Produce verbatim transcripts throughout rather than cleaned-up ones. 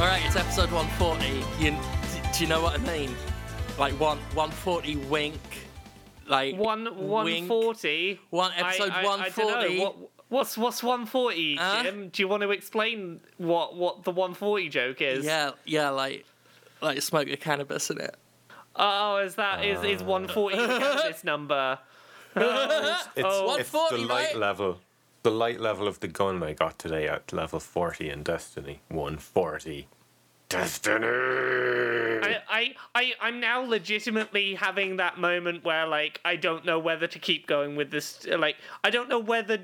All right, it's episode one forty. You, do you know what I mean? Like one one forty wink. Like one one forty. One episode I, I, one forty. I don't know. What, what's what's one forty, huh? Jim? Do you want to explain what, what the one forty joke is? Yeah, yeah, like like smoke your cannabis in it. Oh, is that uh... is is one forty the cannabis number? It's, it's, oh, it's the light right? level. The light level of the gun I got today at level forty in Destiny. one forty. Destiny! I, I, I, I'm now legitimately having that moment where, like, I don't know whether to keep going with this. Like, I don't know whether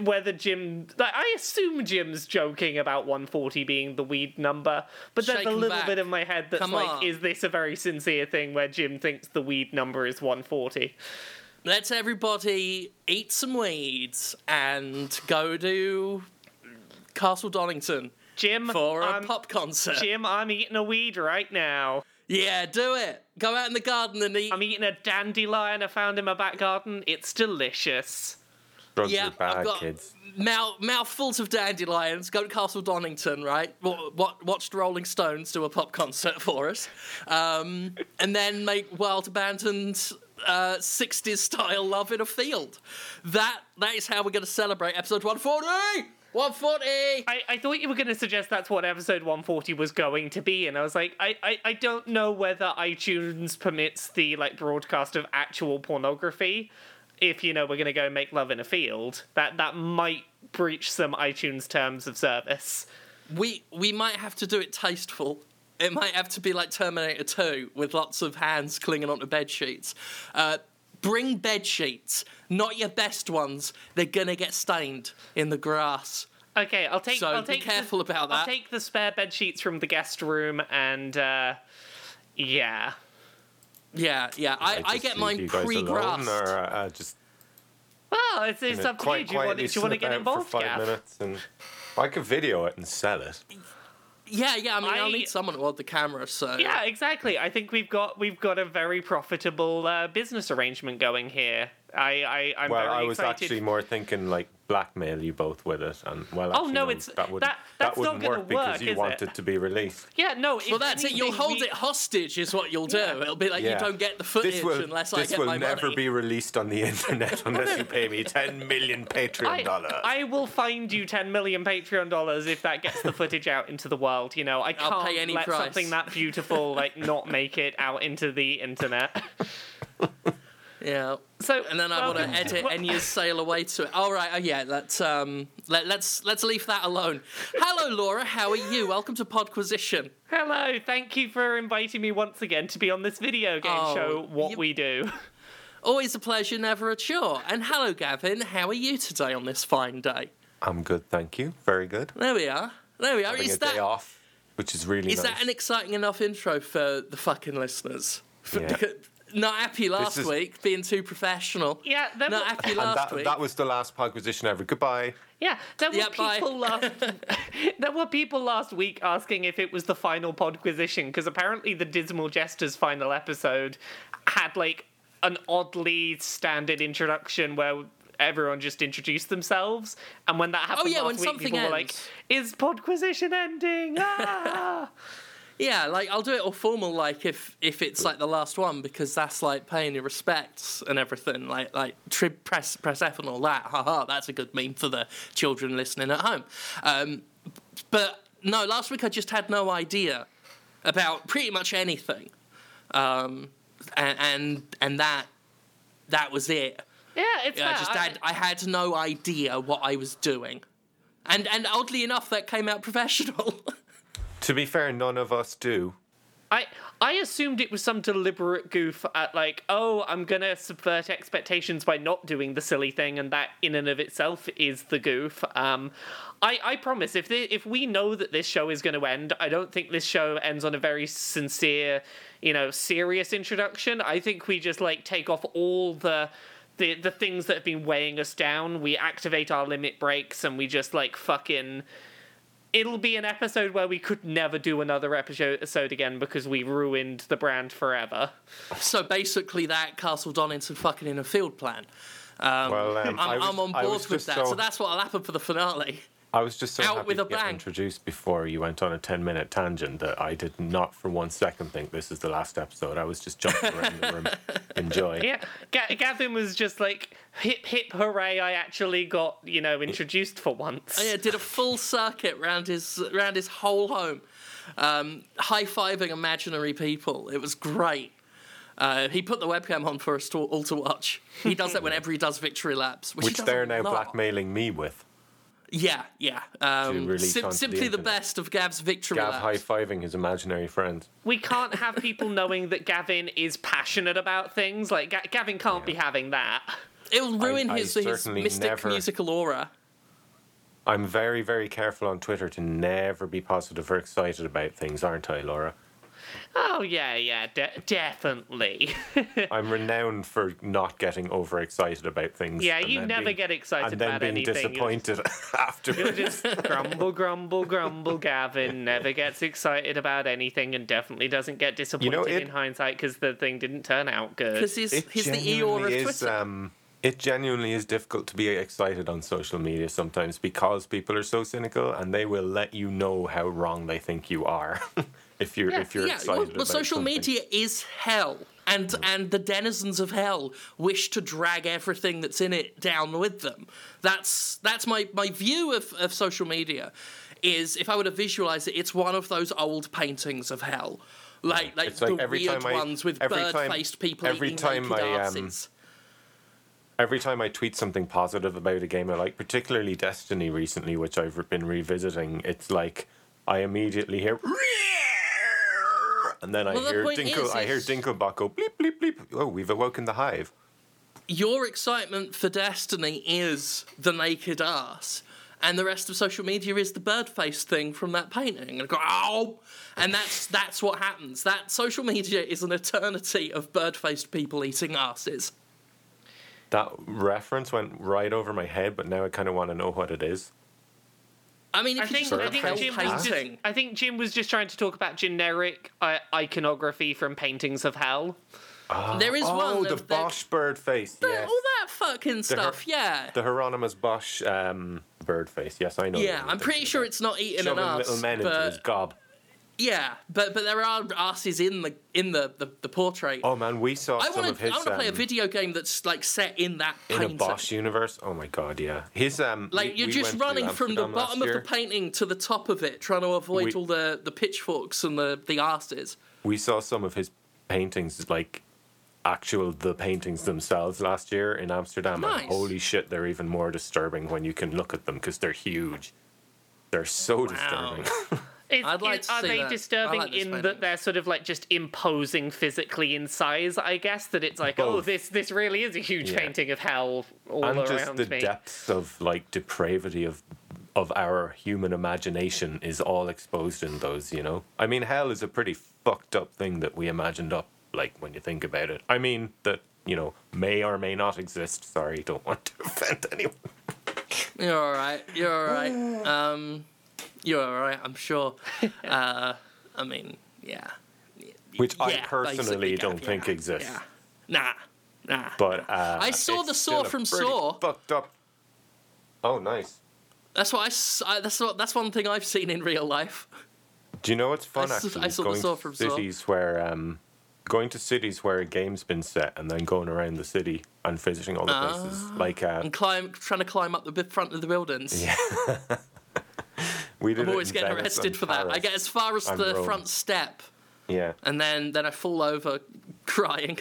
whether Jim... Like, I assume Jim's joking about one forty being the weed number. But there's Shaking a little back. bit in my head that's Come like, on. Is this a very sincere thing where Jim thinks the weed number is one forty? Let's everybody eat some weeds and go to Castle Donington Jim, for a I'm, pop concert. Jim, I'm eating a weed right now. Yeah, do it. Go out in the garden and eat. I'm eating a dandelion I found in my back garden. It's delicious. Drugs yeah, are bad, I've got kids. Mouth, mouthfuls of dandelions. Go to Castle Donington, right? Watch the Rolling Stones do a pop concert for us. Um, and then make Wild Abandoned... Uh, sixties style love in a field. That that is how we're going to celebrate episode one forty. one forty. I, I thought you were going to suggest that's what episode one forty was going to be, and I was like, I, I, I don't know whether iTunes permits the like broadcast of actual pornography. If you know we're going to go make love in a field, that that might breach some iTunes terms of service. We we might have to do it tasteful. It might have to be like Terminator two with lots of hands clinging onto bed sheets. Uh, bring bed sheets, not your best ones. They're gonna get stained in the grass. Okay, I'll take. So I'll take be careful the, about that. I'll take the spare bed sheets from the guest room and uh, yeah, yeah, yeah. I, I, I get mine pre-grassed. Or, uh, just well, it's, it's up to you. Do you want, do you want to get involved? For five minutes and I could video it and sell it. Yeah, yeah. I mean, I, I'll need someone to hold the camera. So yeah, exactly. I think we've got we've got a very profitable uh, business arrangement going here. I, I I'm well, very I was excited. Actually more thinking like blackmail you both with it, and well, actually, oh no, it's that would that, that wouldn't work, work because you want it? it to be released. Yeah, no. Well, that's it. You'll hold we... it hostage, is what you'll do. Yeah. It'll be like yeah. you don't get the footage will, unless I get my money. This will never be released on the internet unless you pay me ten million Patreon dollars. I, I will find you ten million Patreon dollars if that gets the footage out into the world. You know, I can't I'll pay any let price. something that beautiful like not make it out into the internet. Yeah. So and then I well, want to edit well, Enya's sail away to it. All right. Oh yeah. Let's um. Let, let's let's leave that alone. Hello, Laura. How are you? Welcome to Podquisition. Hello. Thank you for inviting me once again to be on this video game oh, show. What you, we do. Always a pleasure, never a chore. And hello, Gavin. How are you today on this fine day? I'm good, thank you. Very good. There we are. There we are. Having is a that, day off, which is really. Is nice. that an exciting enough intro for the fucking listeners? For, yeah. because, Not happy last is... week, being too professional. Yeah, there not were... happy last and that, week. That was the last Podquisition ever. Goodbye. Yeah, there were yeah, people bye. last. There were people last week asking if it was the final Podquisition because apparently the Dismal Jester's final episode had like an oddly standard introduction where everyone just introduced themselves, and when that happened oh, yeah, last when week, people ends. were like, "Is Podquisition ending?" Ah. Yeah, like, I'll do it all formal, like, if, if it's, like, the last one, because that's, like, paying your respects and everything, like, like trib, press, press F and all that, haha, that's a good meme for the children listening at home. Um, but, no, last week I just had no idea about pretty much anything, um, and, and and that that was it. Yeah, it's yeah, I just had, I had no idea what I was doing. And, and oddly enough, that came out professional. To be fair, none of us do. I I assumed it was some deliberate goof at like, oh, I'm going to subvert expectations by not doing the silly thing, and that in and of itself is the goof. Um, I, I promise, if the, if we know that this show is going to end, I don't think this show ends on a very sincere, you know, serious introduction. I think we just, like, take off all the... The, the things that have been weighing us down. We activate our limit breaks, and we just, like, fucking... It'll be an episode where we could never do another episode again because we ruined the brand forever. So basically that Castle Donington fucking in a field plan. Um, well, um, I'm, I was, I'm on board with that, so, so that's what'll happen for the finale. I was just so out happy with a to get bang. Introduced before you went on a ten-minute tangent that I did not for one second think this is the last episode. I was just jumping around the room, enjoying. Yeah, G- Gavin was just like, hip, hip, hooray, I actually got, you know, introduced for once. Oh, yeah, did a full circuit round his, round his whole home, um, high-fiving imaginary people. It was great. Uh, he put the webcam on for us to, all to watch. He does that whenever he does victory laps. Which, which they're now lot. blackmailing me with. Yeah, yeah. Um, sim- simply the, the best of Gav's victory Gav laps. Gav high-fiving his imaginary friend. We can't have people knowing that Gavin is passionate about things. Like, G- Gavin can't yeah. be having that. It'll ruin I, his, I his mystic never, musical aura. I'm very, very careful on Twitter to never be positive or excited about things, aren't I, Laura? Oh, yeah, yeah, de- definitely. I'm renowned for not getting overexcited about things. Yeah, you never being, get excited about anything. And then being anything. disappointed afterwards. You'll just grumble, grumble, grumble. Gavin never gets excited about anything and definitely doesn't get disappointed you know, it, in hindsight because the thing didn't turn out good. Because he's, he's the Eeyore of is, Twitter. Um, it genuinely is difficult to be excited on social media sometimes because people are so cynical and they will let you know how wrong they think you are. If you're, yeah, if you're yeah. excited well, about well, social something. Media is hell, and mm. and the denizens of hell wish to drag everything that's in it down with them. That's that's my, my view of, of social media, is if I were to visualise it, it's one of those old paintings of hell. Like, like, like the weird ones I, with bird-faced people every eating time naked I, um, Every time I tweet something positive about a game I like, particularly Destiny recently, which I've been revisiting, it's like I immediately hear... And then well, I, hear the Dinkle, is, I hear Dinklebach go bleep, bleep, bleep. Oh, we've awoken the hive. Your excitement for Destiny is the naked ass. And the rest of social media is the bird face thing from that painting. And I go, ow! And that's that's what happens. That social media is an eternity of bird-faced people eating asses. That reference went right over my head, but now I kind of want to know what it is. I mean, if I think, I, think Jim was just, I think Jim was just trying to talk about generic uh, iconography from paintings of hell. Oh, there is oh, one. Oh, the, the Bosch bird face. The, yes. All that fucking the stuff, her, yeah. The Hieronymus Bosch um, bird face. Yes, I know. Yeah, I'm pretty sure it's not eating an arse. Shoving little men but, into his gob. Yeah, but but there are arses in the in the, the, the portrait. Oh man, we saw I some wanna, of his. I want to um, play a video game that's like set in that painting. In a Bosch universe. Oh my god, yeah. His um. Like we, you're we just running from the bottom of the painting to the top of it, trying to avoid we, all the, the pitchforks and the the arses. We saw some of his paintings, like actual the paintings themselves, last year in Amsterdam. Nice. And holy shit, they're even more disturbing when you can look at them because they're huge. They're so wow. disturbing. Is, I'd like is, to are see they that. disturbing like in painting. That they're sort of like just imposing physically in size, I guess? That it's like, Both. oh, this this really is a huge yeah. painting of hell all and around me. And just the me. depths of, like, depravity of of our human imagination is all exposed in those, you know? I mean, hell is a pretty fucked up thing that we imagined up, like, when you think about it. I mean, that, you know, may or may not exist. Sorry, don't want to offend anyone. You're all right. You're all right. Um... You're all right, I'm sure. Uh, I mean, yeah. Which yeah, I personally don't yeah, think exists. Yeah. Nah, nah. But uh, I saw the saw from Saw. Fucked up. Oh, nice. That's what I. That's what. That's one thing I've seen in real life. Do you know what's fun? I, actually, I saw going the saw from cities saw. where um, going to cities where a game's been set, and then going around the city and visiting all the uh, places, like uh, and climb, trying to climb up the front of the buildings. Yeah. We I'm always getting Venice arrested for Paris. that. I get as far as I'm the Rome. front step. Yeah. And then, then I fall over crying.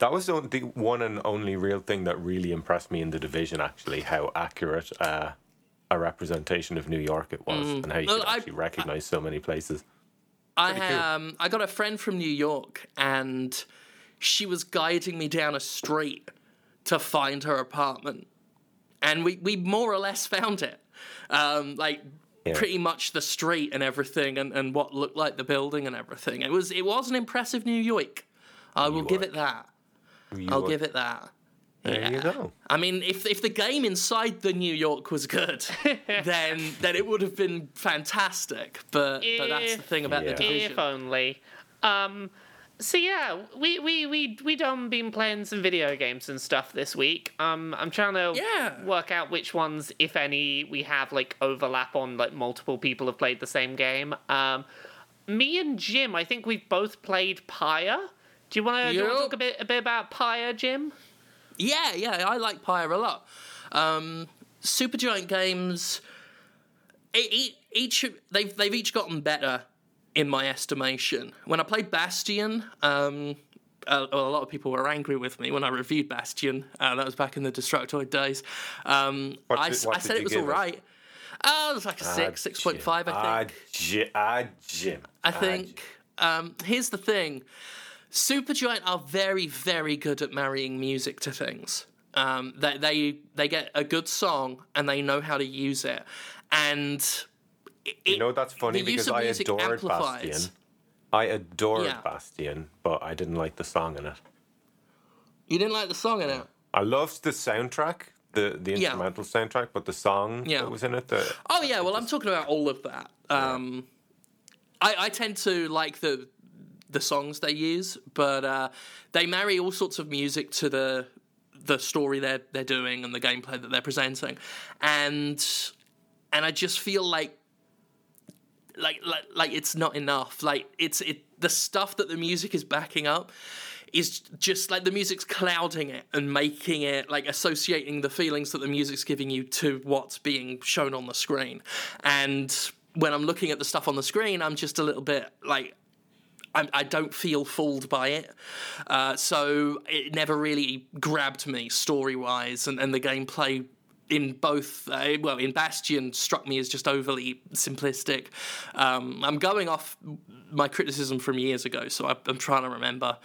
That was the one and only real thing that really impressed me in The Division, actually, how accurate uh, a representation of New York it was mm. and how you well, could actually I, recognise I, so many places. I ha- cool. um, I got a friend from New York, and she was guiding me down a street to find her apartment. And we, we more or less found it. Um, like... Yeah. Pretty much the street and everything, and, and what looked like the building and everything. It was it was an impressive New York. I will York. give it that. York. I'll give it that. There yeah. you go. I mean, if if the game inside the New York was good, then then it would have been fantastic. But, if, but that's the thing about yeah. the Division. If only. Um, So yeah, we we we we done been playing some video games and stuff this week. Um, I'm trying to yeah. work out which ones, if any, we have like overlap on. Like multiple people have played the same game. Um, me and Jim, I think we've both played Pyre. Do you want to talk a bit a bit about Pyre, Jim? Yeah, yeah, I like Pyre a lot. Um, Supergiant Games, each, each they've they've each gotten better. In my estimation. When I played Bastion, um, a, well, a lot of people were angry with me when I reviewed Bastion. Uh, that was back in the Destructoid days. Um, what I, did, I said it was all right. Uh, it was like a six, uh, six point five, I think. Ah, uh, Jim. I think. Uh, um, here's the thing. Supergiant are very, very good at marrying music to things. Um, they, they, they get a good song and they know how to use it. And... It, you know, that's funny because I adored amplified. Bastion. I adored yeah. Bastion, but I didn't like the song in it. You didn't like the song in it? I loved the soundtrack, the, the instrumental yeah. soundtrack, but the song yeah. that was in it... The, oh, yeah, well, just... I'm talking about all of that. Um, yeah. I, I tend to like the the songs they use, but uh, they marry all sorts of music to the the story they're, they're doing and the gameplay that they're presenting. And and I just feel like Like, like, like, it's not enough. Like, it's it. The stuff that the music is backing up is just like the music's clouding it and making it like associating the feelings that the music's giving you to what's being shown on the screen. And when I'm looking at the stuff on the screen, I'm just a little bit like, I'm, I don't feel fooled by it. Uh, so it never really grabbed me story-wise, and, and the gameplay. In both, uh, well, in Bastion, struck me as just overly simplistic. Um, I'm going off my criticism from years ago, so I, I'm trying to remember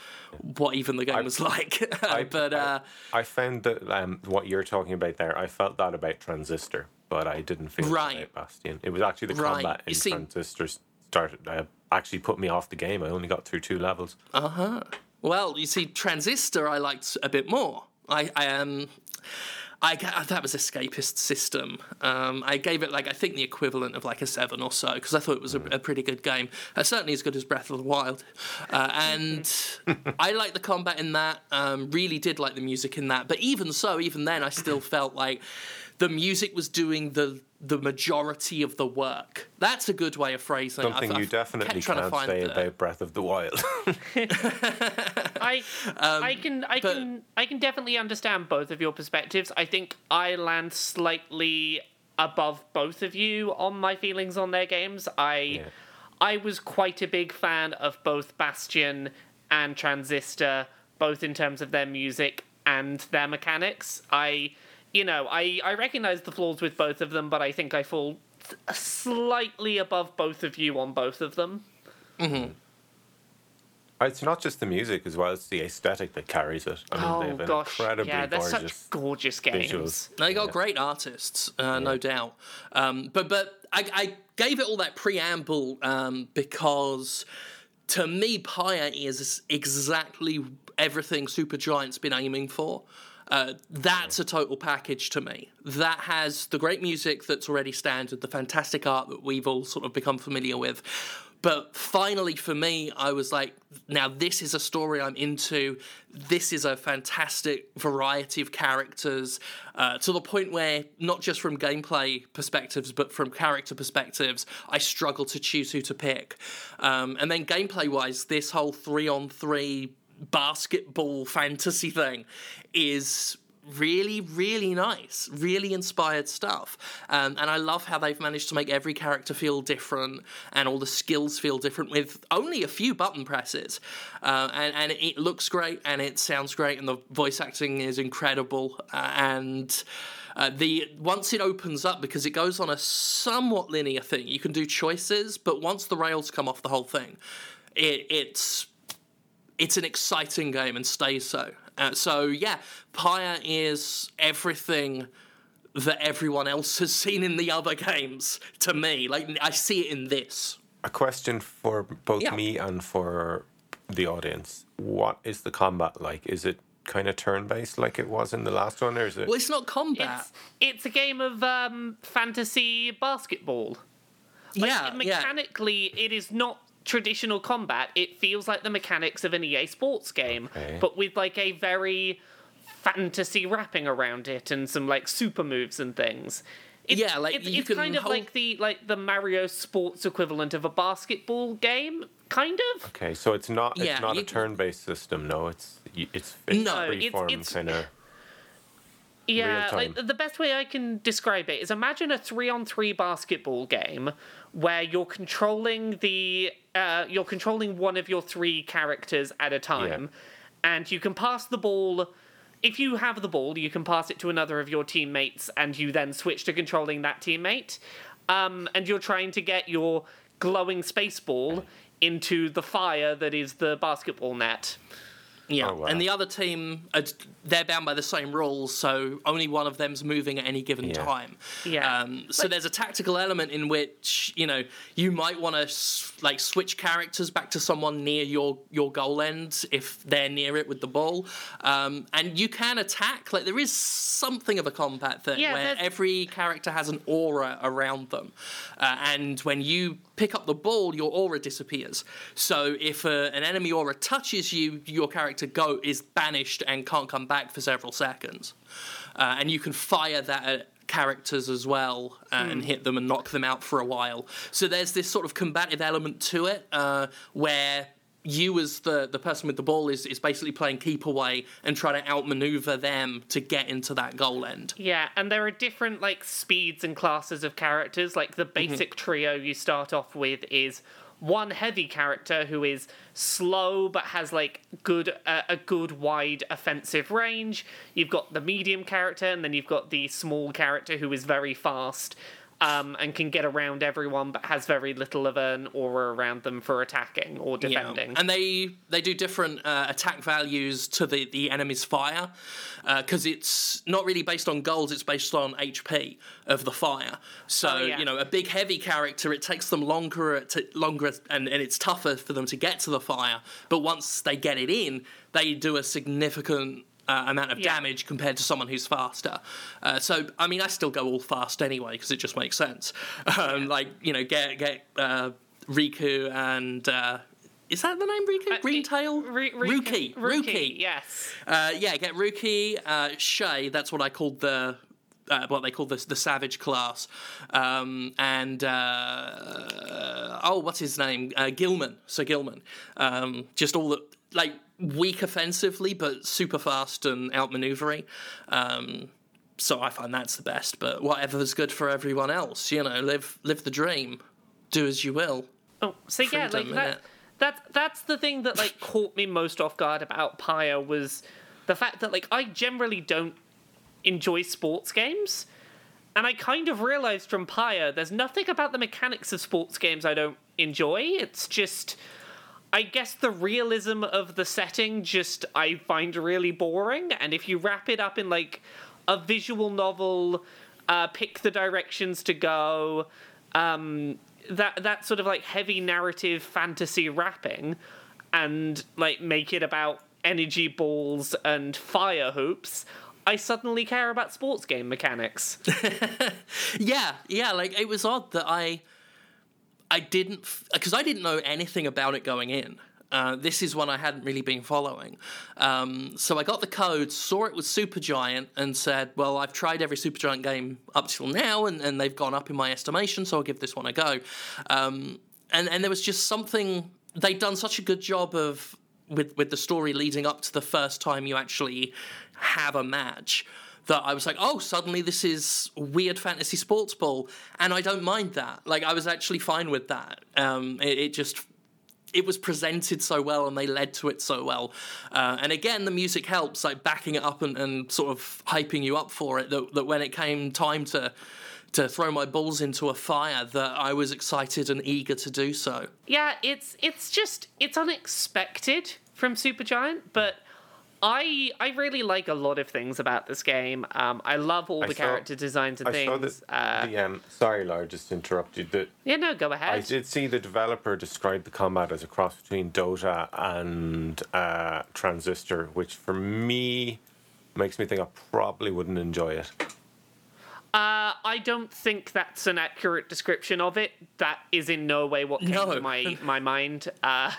what even the game I, was like. I, but uh, I, I found that um, what you're talking about there, I felt that about Transistor, but I didn't feel right. that about Bastion. It was actually the right. combat in see, Transistor started uh, actually put me off the game. I only got through two levels. Uh huh. Well, you see, Transistor I liked a bit more. I, I um. I, that was escapist system. Um, I gave it, like, I think the equivalent of, like, a seven or so, because I thought it was a, a pretty good game. Uh, certainly as good as Breath of the Wild. Uh, and I liked the combat in that, um, really did like the music in that. But even so, even then, I still felt like the music was doing the the majority of the work. That's a good way of phrasing. Something I've, you I've definitely can't say the... about Breath of the Wild. I, um, I can, I but... can, I can definitely understand both of your perspectives. I think I land slightly above both of you on my feelings on their games. I, yeah. I was quite a big fan of both Bastion and Transistor, both in terms of their music and their mechanics. I. You know, I, I recognise the flaws with both of them, but I think I fall th- slightly above both of you on both of them. Mm-hmm. It's not just the music as well, it's the aesthetic that carries it. I mean, oh, they have an gosh. incredibly yeah, they're gorgeous, such gorgeous games. Visuals. They got yeah. great artists, uh, yeah. no doubt. Um, but but I, I gave it all that preamble um, because, to me, Pyre is exactly everything Supergiant's been aiming for. Uh, that's a total package to me. That has the great music that's already standard, the fantastic art that we've all sort of become familiar with. But finally, for me, I was like, now this is a story I'm into. This is a fantastic variety of characters, uh, to the point where not just from gameplay perspectives, but from character perspectives, I struggle to choose who to pick. Um, and then gameplay-wise, this whole three-on-three basketball fantasy thing is really, really nice, really inspired stuff. Um, and I love how they've managed to make every character feel different and all the skills feel different with only a few button presses. Uh, and, and it looks great and it sounds great and the voice acting is incredible. Uh, and uh, the once it opens up, because it goes on a somewhat linear thing, you can do choices, but once the rails come off the whole thing, it, it's... It's an exciting game and stays so. Uh, so, yeah, Pyre is everything that everyone else has seen in the other games to me. Like, I see it in this. A question for both yeah. me and for the audience. What is the combat like? Is it kind of turn-based like it was in the last one, or is it... Well, it's not combat. It's, it's a game of um, fantasy basketball. Like, yeah, mechanically, yeah. it is not... traditional combat, it feels like the mechanics of an E A Sports game, okay. but with like a very fantasy wrapping around it and some like super moves and things. It, yeah, like it, you it's can kind of hold... like the like the Mario Sports equivalent of a basketball game, kind of. Okay, so it's not yeah, it's not you... a turn-based system. No, it's it's it's no, free-form kind of. Yeah, like the best way I can describe it is imagine a three-on-three basketball game where you're controlling the uh, you're controlling one of your three characters at a time, yeah. and you can pass the ball. If you have the ball, you can pass it to another of your teammates, and you then switch to controlling that teammate. Um, and you're trying to get your glowing space ball into the fire that is the basketball net. Yeah, oh, wow. And the other team, they're bound by the same rules, so only one of them's moving at any given yeah. time. Yeah. Um, so like, there's a tactical element in which, you know, you might want to, like, switch characters back to someone near your, your goal end if they're near it with the ball. Um, and you can attack. Like, there is something of a combat thing yeah, where every character has an aura around them. Uh, and when you pick up the ball, your aura disappears. So if a, an enemy aura touches you, your character to go is banished and can't come back for several seconds. Uh, and you can fire that at characters as well and mm. hit them and knock them out for a while. So there's this sort of combative element to it uh, where you as the, the person with the ball is, is basically playing keep away and trying to outmaneuver them to get into that goal end. Yeah, and there are different like speeds and classes of characters. Like the basic mm-hmm. trio you start off with is one heavy character who is slow but has like good uh, a good wide offensive range. You've got the medium character, and then you've got the small character who is very fast um, and can get around everyone but has very little of an aura around them for attacking or defending. Yeah. And they they do different uh, attack values to the, the enemy's fire because uh, it's not really based on goals, it's based on H P of the fire. So, oh, yeah. you know, a big heavy character, it takes them longer to, longer, and, and it's tougher for them to get to the fire. But once they get it in, they do a significant Uh, amount of yeah. damage compared to someone who's faster. Uh, so, I mean, I still go all fast anyway because it just makes sense. Um, yeah. Like, you know, get get uh, Riku and... Uh, is that the name, Riku? Uh, Ringtail? R- R- Rukhi. Rukhi. Rukhi, yes. Uh, yeah, get Rukhi, uh, Shay, that's what I called the... Uh, what they call the, the Savage class, um, and, uh, oh, what's his name? Uh, Gilman, Sir Gilman. Um, just all the, like, weak offensively, but super fast and outmaneuvering. Um, so I find that's the best, but whatever's good for everyone else, you know, live live the dream, do as you will. Oh, so yeah, Freedom like, that, that, that's the thing that, like, caught me most off guard about Pyre was the fact that, like, I generally don't enjoy sports games, and I kind of realized from Pyre there's nothing about the mechanics of sports games I don't enjoy. It's just, I guess, the realism of the setting just I find really boring, and if you wrap it up in like a visual novel, uh pick the directions to go, um that that sort of like heavy narrative fantasy wrapping, and like make it about energy balls and fire hoops, I suddenly care about sports game mechanics. yeah, yeah, like, it was odd that I I didn't... Because I didn't know anything about it going in. Uh, this is one I hadn't really been following. Um, so I got the code, saw it was Supergiant, and said, well, I've tried every Supergiant game up till now, and, and they've gone up in my estimation, so I'll give this one a go. Um, and, and there was just something... They'd done such a good job of... With, with the story leading up to the first time you actually have a match, that I was like, oh, suddenly this is weird fantasy sports ball, and I don't mind that. Like, I was actually fine with that. Um, it, it just... It was presented so well, and they led to it so well. Uh, and again, the music helps, like, backing it up and, and sort of hyping you up for it, that, that when it came time to... to throw my balls into a fire, that I was excited and eager to do so. Yeah, it's it's just, it's unexpected from Supergiant, but I I really like a lot of things about this game. Um, I love all the I character saw, designs and I things. Saw the, uh, the, um, sorry, Laura, just interrupted. The, yeah, no, go ahead. I did see the developer describe the combat as a cross between Dota and uh, Transistor, which for me makes me think I probably wouldn't enjoy it. Uh, I don't think that's an accurate description of it. That is in no way what came no. to my, my mind. Uh,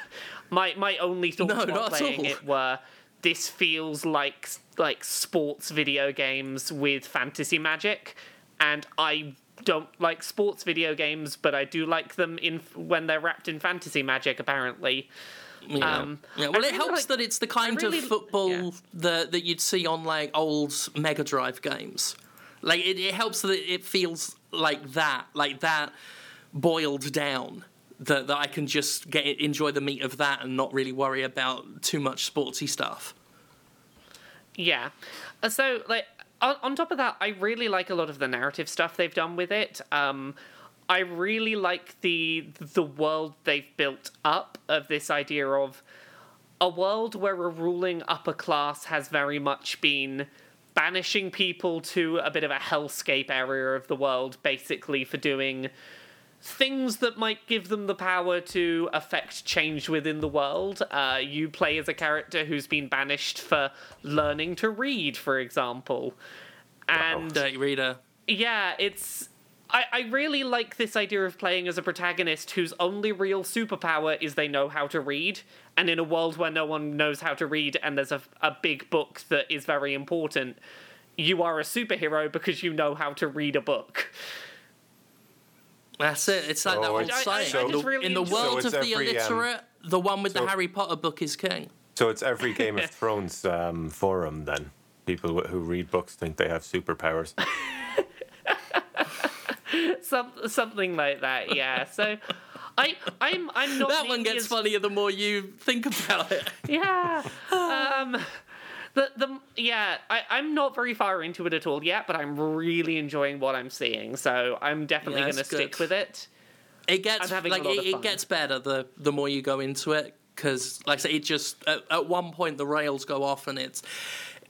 my my only thoughts no, while playing it were, this feels like like sports video games with fantasy magic, and I don't like sports video games, but I do like them in when they're wrapped in fantasy magic, apparently. Yeah. Um, yeah. Well, I it helps like, that it's the kind really, of football yeah. that, that you'd see on, like, old Mega Drive games. Like, it, it helps that it feels like that, like that boiled down, that, that I can just get enjoy the meat of that and not really worry about too much sportsy stuff. Yeah. So, like, on, on top of that, I really like a lot of the narrative stuff they've done with it. Um... I really like the the world they've built up of this idea of a world where a ruling upper class has very much been banishing people to a bit of a hellscape area of the world, basically for doing things that might give them the power to affect change within the world. Uh, you play as a character who's been banished for learning to read, for example. And wow, dirty reader. Yeah, it's... I, I really like this idea of playing as a protagonist whose only real superpower is they know how to read, and in a world where no one knows how to read and there's a, a big book that is very important, you are a superhero because you know how to read a book. That's it. It's like oh, that old saying. So, really in the world so of every, the illiterate, um, the one with so, the Harry Potter book is king. So it's every Game of Thrones um, forum, then. People who read books think they have superpowers. Some, something like that, yeah. So, I, I'm, I'm not. That one gets as... funnier the more you think about it. Yeah. Um. The, the, yeah. I, I'm not very far into it at all yet, but I'm really enjoying what I'm seeing. So I'm definitely yeah, going to stick with it. It gets like it, it gets better the the more you go into it, because like I say, it just at, at one point the rails go off and it's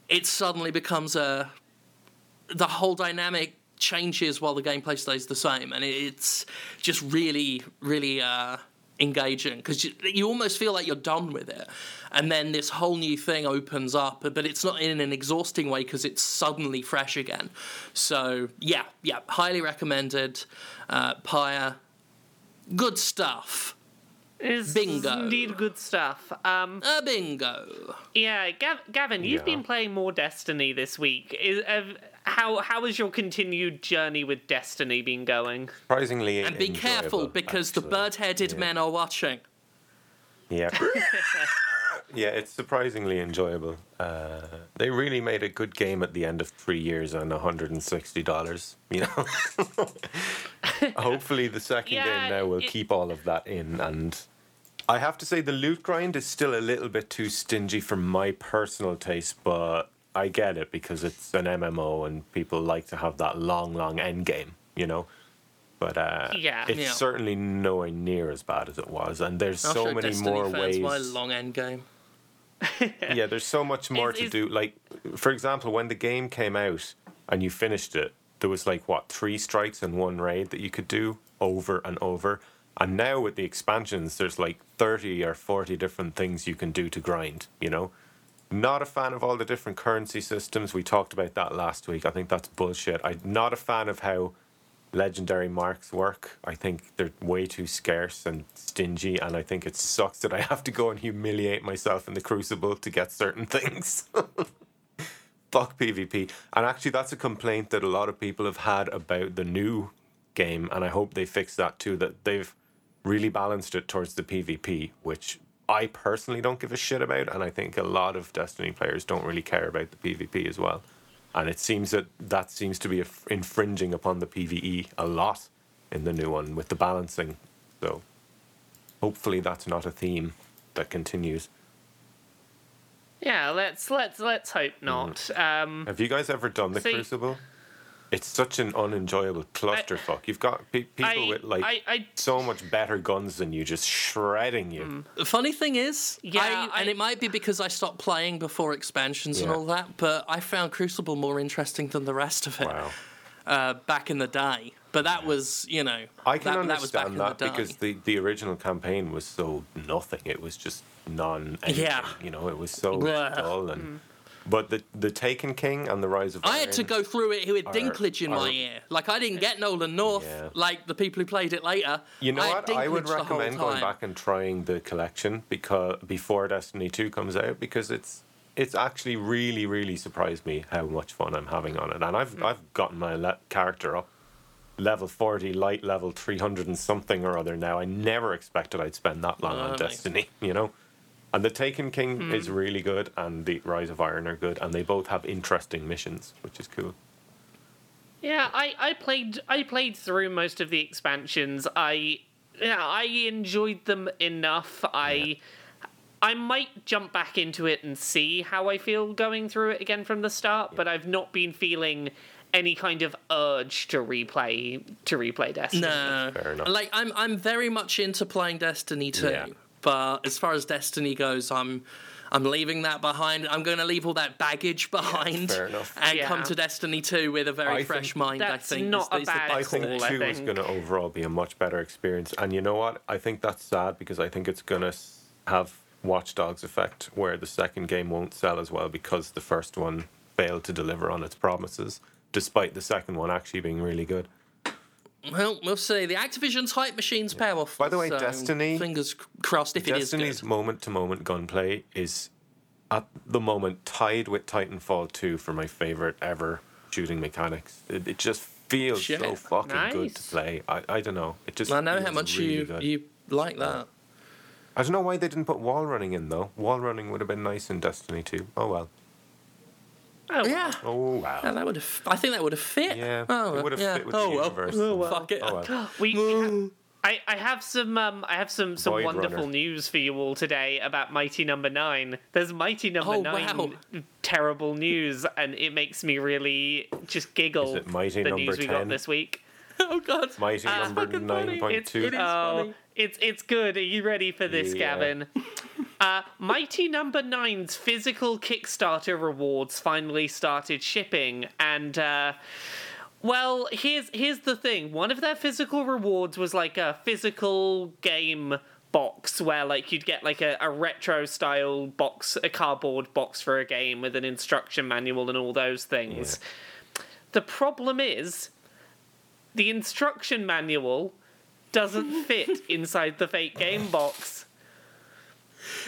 it suddenly becomes a the whole dynamic changes while the gameplay stays the same, and it's just really, really uh, engaging, because you, you almost feel like you're done with it, and then this whole new thing opens up, but it's not in an exhausting way because it's suddenly fresh again. So yeah, yeah, highly recommended. Uh, Pyre, good stuff. It's bingo. Indeed, good stuff. Um, A bingo. Yeah, Gav- Gavin, you've yeah. been playing more Destiny this week. Is uh, How how has your continued journey with Destiny been going? Surprisingly, and be careful because actually. the bird-headed yeah. men are watching. Yeah, yeah, it's surprisingly enjoyable. Uh, they really made a good game at the end of three years and one hundred sixty dollars. You know, hopefully the second yeah, game now will it... keep all of that in. And I have to say, the loot grind is still a little bit too stingy for my personal taste, but I get it because it's an M M O and people like to have that long, long end game, you know? But uh, yeah, it's yeah. certainly nowhere near as bad as it was. And there's I'll so many Destiny more ways. My long end game. yeah, there's so much more it's, to it's... do. Like, for example, when the game came out and you finished it, there was like, what, three strikes and one raid that you could do over and over. And now with the expansions, there's like thirty or forty different things you can do to grind, you know? Not a fan of all the different currency systems. We talked about that last week. I think that's bullshit. I'm not a fan of how legendary marks work. I think they're way too scarce and stingy, and I think it sucks that I have to go and humiliate myself in the Crucible to get certain things. Fuck PvP. And actually, that's a complaint that a lot of people have had about the new game, and I hope they fix that too, that they've really balanced it towards the PvP, which I personally don't give a shit about, and I think a lot of Destiny players don't really care about the PvP as well. And it seems that that seems to be infringing upon the PvE a lot in the new one with the balancing. So hopefully that's not a theme that continues. Yeah, let's let's let's hope not. Mm. Um, Have you guys ever done the so Crucible? It's such an unenjoyable clusterfuck. I, You've got pe- people I, with, like, I, I, so much better guns than you just shredding you. The funny thing is, yeah, I, I, and it might be because I stopped playing before expansions yeah. and all that, but I found Crucible more interesting than the rest of it wow. uh, back in the day. But that yeah. was, you know... I can that, understand that, that the because the, the original campaign was so nothing. It was just non-anything, yeah. you know? It was so dull and... Mm. But the the Taken King and the Rise of Iron... I had to go through it with Dinklage in are, my ear. Like, I didn't get Nolan North, yeah. like the people who played it later. You know I what? I would recommend going back and trying the collection because before Destiny two comes out, because it's it's actually really, really surprised me how much fun I'm having on it. And I've mm. I've gotten my le- character up level forty, light level three hundred and something or other now. I never expected I'd spend that long oh, on nice. Destiny, you know? And the Taken King mm. is really good, and the Rise of Iron are good, and they both have interesting missions, which is cool. Yeah, I, I played I played through most of the expansions. I yeah, I enjoyed them enough. I yeah. I might jump back into it and see how I feel going through it again from the start, yeah. but I've not been feeling any kind of urge to replay to replay Destiny. No, fair enough. Like I'm I'm very much into playing Destiny two. Yeah. But as far as Destiny goes, I'm I'm leaving that behind. I'm going to leave all that baggage behind yeah, fair enough. and yeah. come to Destiny two with a very I fresh mind, I think. That's not is, a bad I think call, I think. two is going to overall be a much better experience. And you know what? I think that's sad because I think it's going to have Watch Dogs effect where the second game won't sell as well because the first one failed to deliver on its promises, despite the second one actually being really good. Well, we'll see. The Activision's hype machine's yeah. pay off. By the way, so Destiny... Fingers crossed if Destiny's it is good. Destiny's moment-to-moment gunplay is, at the moment, tied with Titanfall two for my favourite ever shooting mechanics. It, it just feels Shit. so fucking nice. good to play. I, I don't know. It just I know how much really you, you like that. Yeah. I don't know why they didn't put wall running in, though. Wall running would have been nice in Destiny two. Oh, well. Oh, yeah. Oh, wow. Yeah, that would have, I think that would have fit. Yeah. Oh, it would have yeah. fit with oh, the well. universe. Oh, well. Fuck it. Oh, well. We, ha- I, I have some, um, I have some, some Void wonderful Runner. news for you all today about Mighty Number Nine. There's Mighty Number oh, Nine. Wow. Terrible news, and it makes me really just giggle. Is it Mighty the Number news we ten? Got this week? Oh God. Mighty uh, Number Nine Point Two. It is oh, funny. It's it's good. Are you ready for this, yeah. Gavin? Uh, Mighty Number Nine's physical Kickstarter rewards finally started shipping, and uh, well, here's here's the thing. One of their physical rewards was like a physical game box, where like you'd get like a, a retro style box, a cardboard box for a game with an instruction manual and all those things. Yeah. The problem is, the instruction manual doesn't fit inside the fake game box.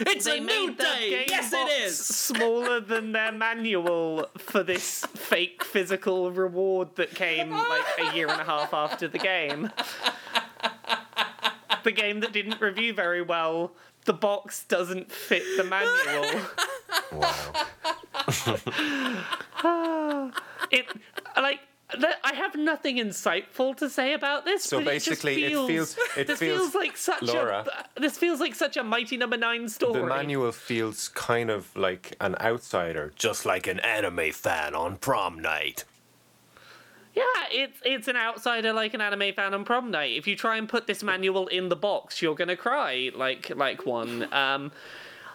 It's they a new day. Yes, it is. Smaller than their manual for this fake physical reward that came like a year and a half after the game. The game that didn't review very well. The box doesn't fit the manual. Wow. It like. I have nothing insightful to say about this. So but basically, it, just feels, it feels. It this feels, feels like such Laura, a. This feels like such a Mighty Number Nine story. The manual feels kind of like an outsider, just like an anime fan on prom night. Yeah, it's it's an outsider like an anime fan on prom night. If you try and put this manual in the box, you're gonna cry like like one. Um,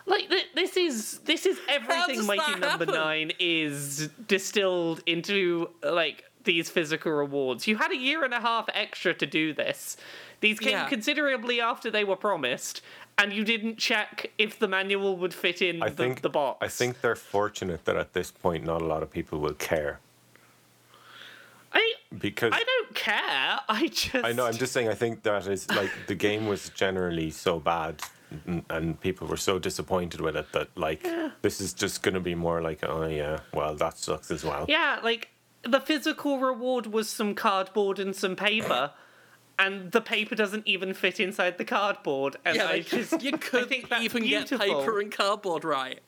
Like, th- this is this is everything Mighty Number Nine is distilled into, like, these physical rewards. You had a year and a half extra to do this. These came yeah. considerably after they were promised, and you didn't check if the manual would fit in I the, think, the box. I think they're fortunate that at this point not a lot of people will care. I because I don't care. I just... I know, I'm just saying I think that is, like, the game was generally so bad... and people were so disappointed with it that, like, yeah. this is just going to be more like, oh, yeah, well, that sucks as well. Yeah, like, the physical reward was some cardboard and some paper, and the paper doesn't even fit inside the cardboard. And yeah, I like, just, you could I think that's even beautiful. Get paper and cardboard right.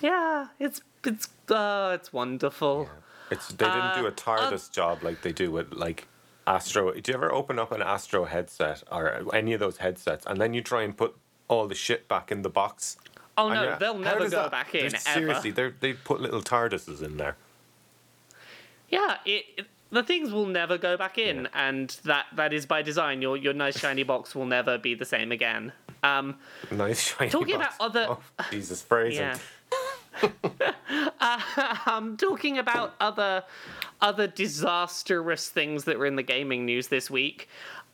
Yeah, it's, it's, uh, it's wonderful. Yeah. It's They didn't uh, do a TARDIS uh, job like they do with, like, Astro. Do you ever open up an Astro headset or any of those headsets, and then you try and put all the shit back in the box? Oh no, they'll never go that, back in, seriously, ever. Seriously, they put little TARDISes in there. Yeah, it, it, the things will never go back in, yeah. and that, that is by design. Your your nice shiny box will never be the same again. Um, nice shiny talking box. Talking about other... Oh, Jesus, phrasing. Yeah. uh, um, talking about other other disastrous things that were in the gaming news this week...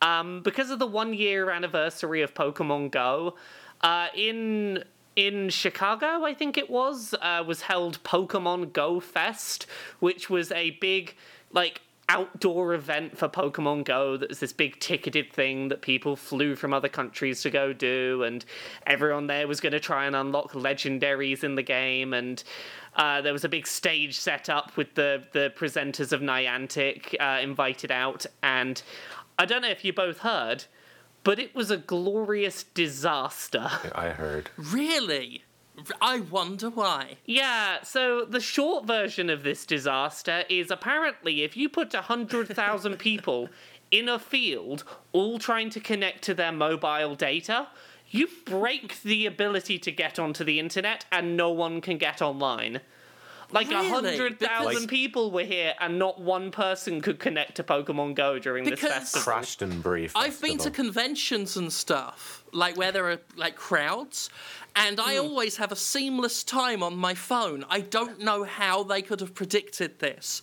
Um, because of the one-year anniversary of Pokemon Go, uh, in in Chicago, I think it was, uh, was held Pokemon Go Fest, which was a big, like, outdoor event for Pokemon Go that was this big ticketed thing that people flew from other countries to go do, and everyone there was going to try and unlock legendaries in the game, and uh, there was a big stage set up with the, the presenters of Niantic uh, invited out, and I don't know if you both heard, but it was a glorious disaster. I heard. Really? I wonder why. Yeah, so the short version of this disaster is apparently if you put one hundred thousand people in a field all trying to connect to their mobile data, you break the ability to get onto the internet and no one can get online. Like, really? one hundred thousand like, people were here and not one person could connect to Pokemon Go during this festival. Crashed and brief. I've been to conventions and stuff, like, where there are, like, crowds, and I mm. always have a seamless time on my phone. I don't know how they could have predicted this.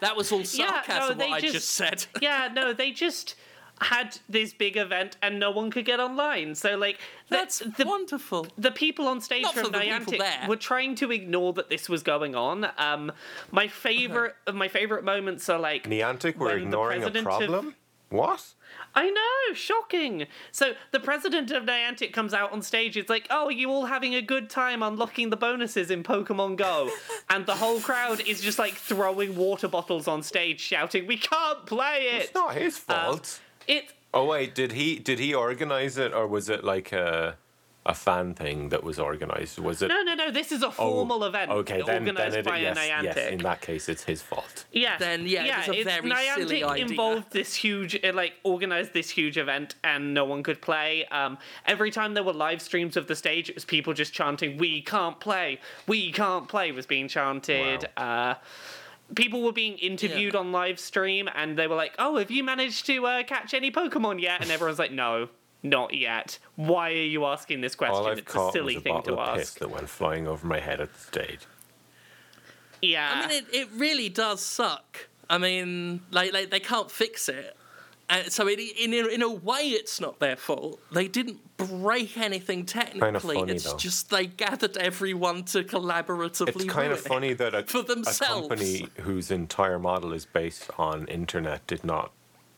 That was all sarcasm, yeah, no, what just, I just said. Yeah, no, they just had this big event and no one could get online. So, like, that's the, wonderful. The people on stage Not from Niantic were trying to ignore that this was going on. Um, my favorite, uh-huh. my favorite moments are like Niantic were ignoring a problem. Of, what? I know, shocking. So the president of Niantic comes out on stage. It's like, oh, are you all having a good time unlocking the bonuses in Pokemon Go? And the whole crowd is just like throwing water bottles on stage, shouting, "We can't play it." It's not his fault. Um, It. Oh wait, did he did he organise it, or was it like a a fan thing that was organised? Was it? No, no, no. This is a formal oh, event. Okay, then, organised then it, by yes, Niantic. Yes, in that case, it's his fault. Yeah, then yeah, yeah it was a it's very Niantic silly idea. Involved this huge, it, like organised this huge event, and no one could play. Um, every time there were live streams of the stage, it was people just chanting, "We can't play, we can't play," was being chanted. Wow. Uh, People were being interviewed yeah. on live stream, and they were like, "Oh, have you managed to uh, catch any Pokemon yet?" And everyone's like, "No, not yet. Why are you asking this question? All I've it's caught a silly was a thing to ask." Piss that went flying over my head at the stage. Yeah, I mean, it, it really does suck. I mean, like, like they can't fix it, and so it, in in a way, it's not their fault. They didn't break anything technically. Kind of funny, it's though. Just they gathered everyone to collaboratively it's kind of funny it that a, for themselves. A company whose entire model is based on internet did not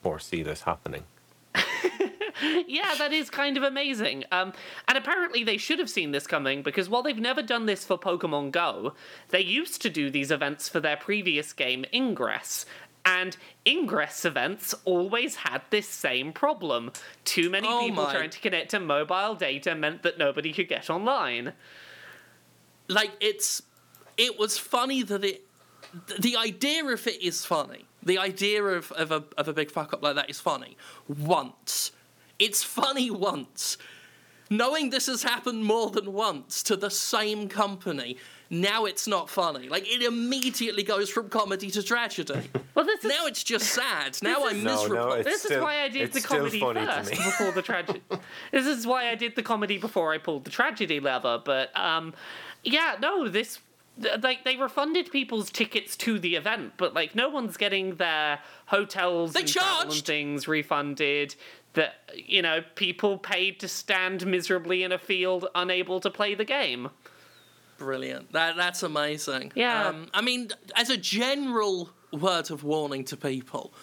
foresee this happening. Yeah, that is kind of amazing. Um, and apparently they should have seen this coming, because while they've never done this for Pokemon Go, they used to do these events for their previous game, Ingress. And Ingress events always had this same problem. Too many oh people my. trying to connect to mobile data meant that nobody could get online. Like, it's... It was funny that it... The idea of it is funny. The idea of, of, a, of a big fuck-up like that is funny. Once. It's funny once. Knowing this has happened more than once to the same company... Now it's not funny. Like, it immediately goes from comedy to tragedy. Well, this is, now it's just sad. Now I'm miserable. No, no, this still, is why I did the comedy first before the tragedy. This is why I did the comedy before I pulled the tragedy lever. But, um, yeah, no, this... Like, they refunded people's tickets to the event, but, like, no one's getting their hotels they and travel and things refunded. That, you know, people paid to stand miserably in a field unable to play the game. Brilliant. That that's amazing. Yeah. Um, I mean, as a general word of warning to people,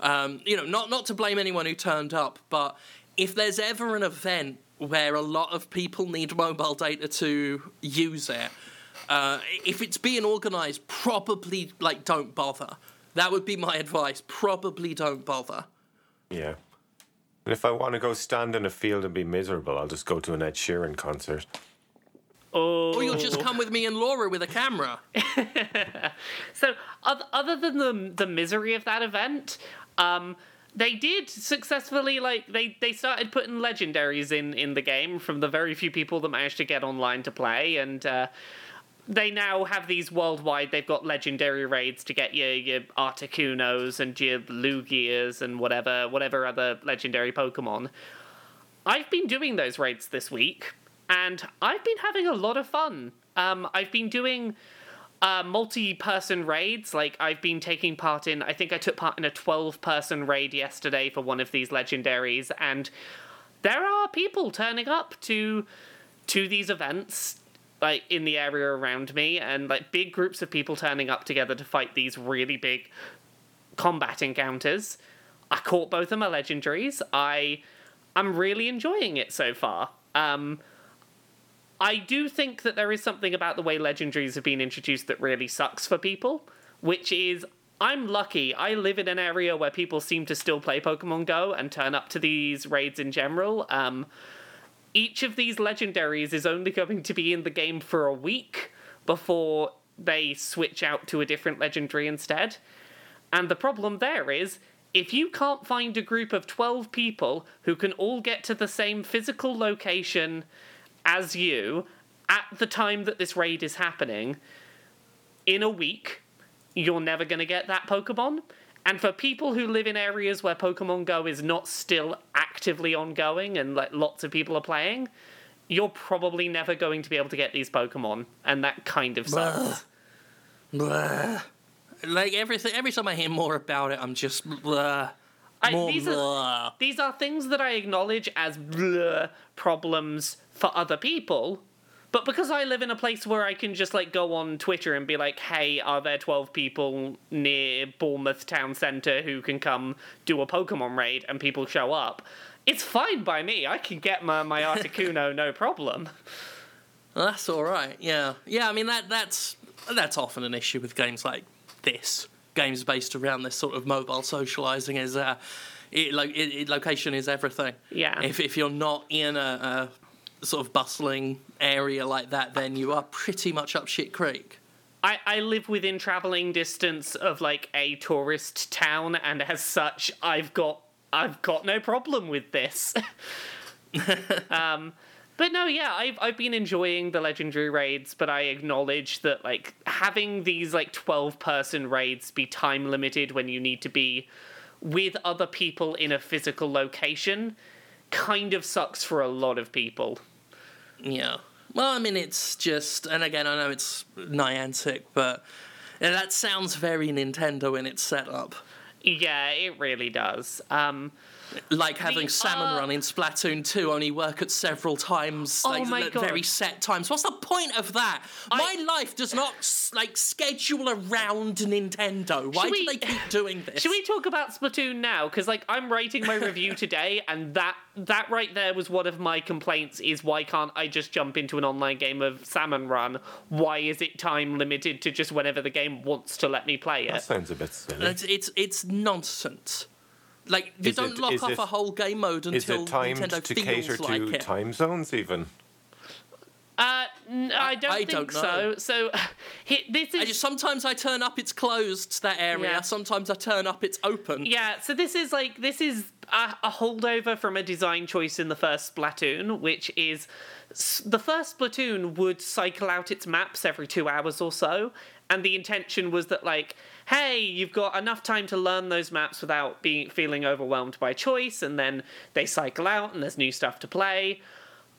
um, you know, not, not to blame anyone who turned up, but if there's ever an event where a lot of people need mobile data to use it, uh, if it's being organised, probably, like, don't bother. That would be my advice. Probably don't bother. Yeah. And if I want to go stand in a field and be miserable, I'll just go to an Ed Sheeran concert. Oh. Or you'll just come with me and Laura with a camera. So, other than the the misery of that event, um, they did successfully, like, they, they started putting legendaries in, in the game from the very few people that managed to get online to play, and uh, they now have these worldwide, they've got legendary raids to get your, your Articunos and your Lugias and whatever, whatever other legendary Pokemon. I've been doing those raids this week. And I've been having a lot of fun. Um, I've been doing uh, multi-person raids. Like, I've been taking part in... I think I took part in a twelve-person raid yesterday for one of these legendaries. And there are people turning up to to these events, like, in the area around me, and, like, big groups of people turning up together to fight these really big combat encounters. I caught both of my legendaries. I, I'm really enjoying it so far. Um, I do think that there is something about the way legendaries have been introduced that really sucks for people, which is, I'm lucky. I live in an area where people seem to still play Pokemon Go and turn up to these raids in general. Um, each of these legendaries is only going to be in the game for a week before they switch out to a different legendary instead. And the problem there is, if you can't find a group of twelve people who can all get to the same physical location as you at the time that this raid is happening, in a week, you're never going to get that Pokemon. And for people who live in areas where Pokemon Go is not still actively ongoing and, like, lots of people are playing, you're probably never going to be able to get these Pokemon. And that kind of sucks. Blah. Blah. Like, everything, every time I hear more about it, I'm just... Blah. I, more these, blah. Are, these are things that I acknowledge as blah problems for other people. But because I live in a place where I can just, like, go on Twitter and be like, hey, are there twelve people near Bournemouth Town Centre who can come do a Pokemon raid, and people show up, it's fine by me. I can get my, my Articuno no problem. Well, that's all right, yeah. Yeah, I mean, that that's that's often an issue with games like this. Games based around this sort of mobile socialising is, uh, it, like, it, it, location is everything. Yeah. If, if you're not in a... a sort of bustling area like that, then you are pretty much up shit creek. I, I live within travelling distance of, like, a tourist town, and as such, I've got I've got no problem with this. um, but no, yeah, I've I've been enjoying the legendary raids, but I acknowledge that, like, having these, like, twelve person raids be time limited when you need to be with other people in a physical location kind of sucks for a lot of people. Yeah. Well, I mean, it's just... And again, I know it's Niantic, but that sounds very Nintendo in its setup. Yeah, it really does. Um, like having the, Salmon uh, Run in Splatoon two only work at several times, oh like my God. very set times. What's the point of that? I, my life does not, like, schedule around Nintendo. Why we, do they keep doing this? Should we talk about Splatoon now? Because, like, I'm writing my review today, and that that right there was one of my complaints, is why can't I just jump into an online game of Salmon Run? Why is it time limited to just whenever the game wants to let me play it? That sounds a bit silly. It's, it's, it's nonsense. Like, you is don't it, lock off it, a whole game mode until Nintendo to feels like it. Is it timed to cater to time zones, even? Uh, n- I, I don't I think don't so. So, he, this is... I just, sometimes I turn up, it's closed, that area. Yeah. Sometimes I turn up, it's open. Yeah, so this is, like, this is a, a holdover from a design choice in the first Splatoon, which is... The first Splatoon would cycle out its maps every two hours or so, and the intention was that, like, hey, you've got enough time to learn those maps without being feeling overwhelmed by choice, and then they cycle out and there's new stuff to play.